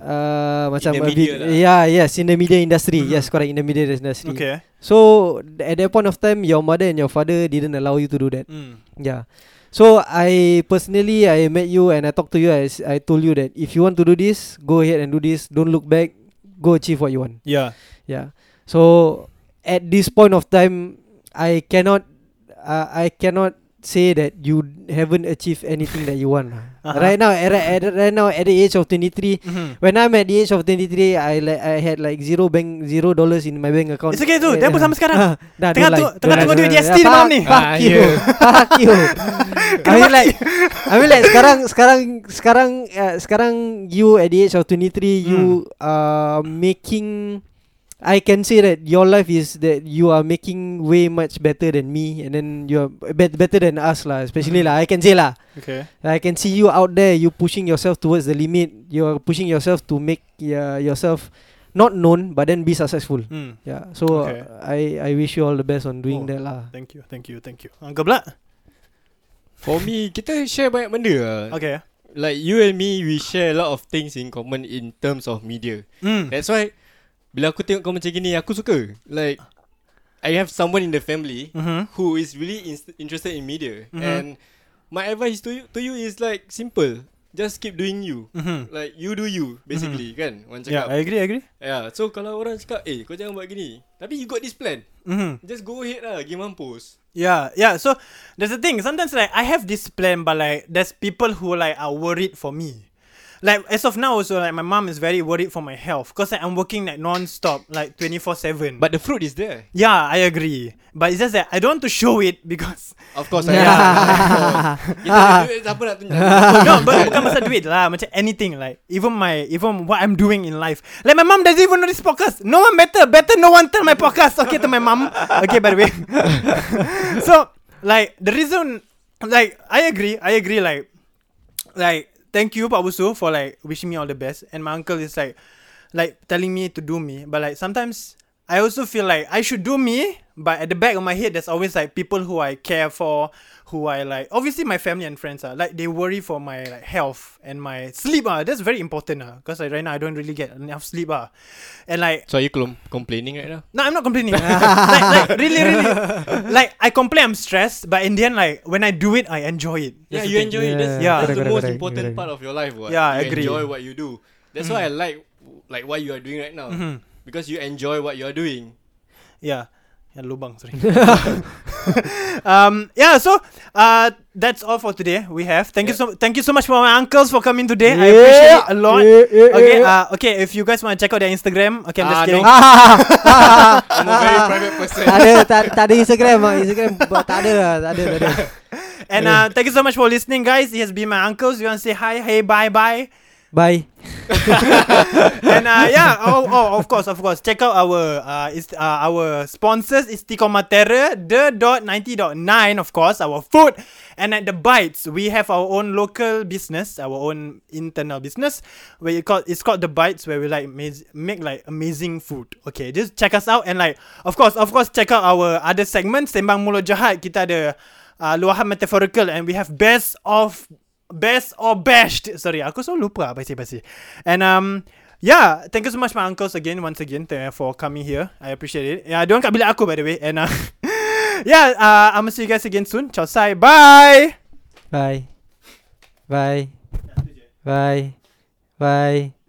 Uh, macam in the media bit, lah. Yeah, yes, in the media industry. Mm-hmm. Yes, correct, in the media industry. Okay. So at that point of time, your mother and your father didn't allow you to do that. Mm. Yeah. So I personally I met you and I talked to you. I, I told you that if you want to do this, go ahead and do this. Don't look back. Go achieve what you want. Yeah, yeah. So at this point of time, I cannot uh, I cannot say that you haven't achieved anything that you want. Uh-huh. Right now, at, at, right now at the age of twenty-three, mm-hmm. when I'm at the age of twenty-three, I like I had like zero bank zero dollars in my bank account. It's okay tu. Dah pun sama sekarang. Nah, tengah tu, tengah tunggu duit G S T malam ni. Fuck you, fuck you. I mean like, I mean like sekarang, sekarang, sekarang, uh, sekarang you at the age of twenty-three, mm. you are making. I can say that your life is that you are making way much better than me, and then you are bet- better than us lah. Especially lah, I can say lah. Okay. I can see you out there. You pushing yourself towards the limit. You are pushing yourself to make uh, yourself not known, but then be successful. Mm. Yeah. So okay. uh, I I wish you all the best on doing oh, that lah. Thank you, thank you, thank you. Uncle Black. For me, kita share banyak benda lah. Okay. Like you and me, we share a lot of things in common in terms of media. Mm. That's why. Bila aku tengok kau macam gini, aku suka. Like I have someone in the family uh-huh. who is really in- interested in media uh-huh. and my advice to you to you is like simple. Just keep doing you. Uh-huh. Like you do you basically uh-huh. kan. Orang cakap. Yeah, I agree, I agree. Yeah, so kalau orang cakap, "Eh, kau jangan buat gini." Tapi you got this plan. Uh-huh. Just go ahead lah, pergi mampus. Yeah, yeah. So that's the thing. Sometimes like I have this plan, but like there's people who like are worried for me. Like as of now, so like my mom is very worried for my health because like, I'm working like non-stop, like twenty-four seven. But the fruit is there. Yeah, I agree. But it's just that I don't want to show it because. Of course, yeah. I do. Siapa nak tunjuk? No, but bukan pasal duit lah. Macam anything like even my even what I'm doing in life. Like my mom doesn't even know this podcast. No one better, better no one tell my podcast. Okay, to my mom. Okay, by the way. So like the reason, like I agree, I agree. Like, like thank you, Pak Busu, for like wishing me all the best. And my uncle is like, like telling me to do me. But like sometimes I also feel like I should do me, but at the back of my head, there's always like people who I care for, who I like. Obviously, my family and friends are like they worry for my like health and my sleep. Ah, that's very important. Ah, because like right now I don't really get enough sleep. Ah, and like so you cl- complaining right now? No, I'm not complaining. like, like really, really, like I complain I'm stressed, but in the end, like when I do it, I enjoy it. Yeah, that's you enjoy yeah. it. That's, yeah. that's the most important part of your life. What? Yeah, I agree. Enjoy what you do. That's mm. why I like like what you are doing right now. Mm-hmm. Because you enjoy what you're doing. Yeah. Yeah, lubang, sorry. um, yeah, so uh, that's all for today. We have. Thank yeah. you so thank you so much for my uncles for coming today. Yeah. I appreciate it a lot. Yeah, yeah, yeah. Okay, uh, okay, if you guys want to check out their Instagram, okay, I'm uh, just kidding. No. I'm a very private person. Tak ada Instagram, Instagram tak ada lah, tak ada, tak ada. And uh, thank you so much for listening, guys. It has been my uncles. You want to say hi, hey, bye, bye. Bye. And uh, yeah, oh, oh, of course, of course. Check out our uh, is, uh our sponsors, Istiqomah Tera, the dot ninety point nine, of course, our food, and at the bites, we have our own local business, our own internal business, where it called it's called the bites, where we like maz- make like amazing food. Okay, just check us out, and like of course, of course, check out our other segments, Sembang Mulo Jahat. Kita ada uh, luahan metaphorical, and we have best of. Best or bashed. Sorry, aku selalu lupa basi-basi. And um, yeah, thank you so much my uncles again, once again for coming here. I appreciate it. Yeah, diorang kat bilik aku by the way. And uh, yeah, uh, I'm gonna see you guys again soon. Ciao, sai. Bye. Bye. Bye. Bye. Bye.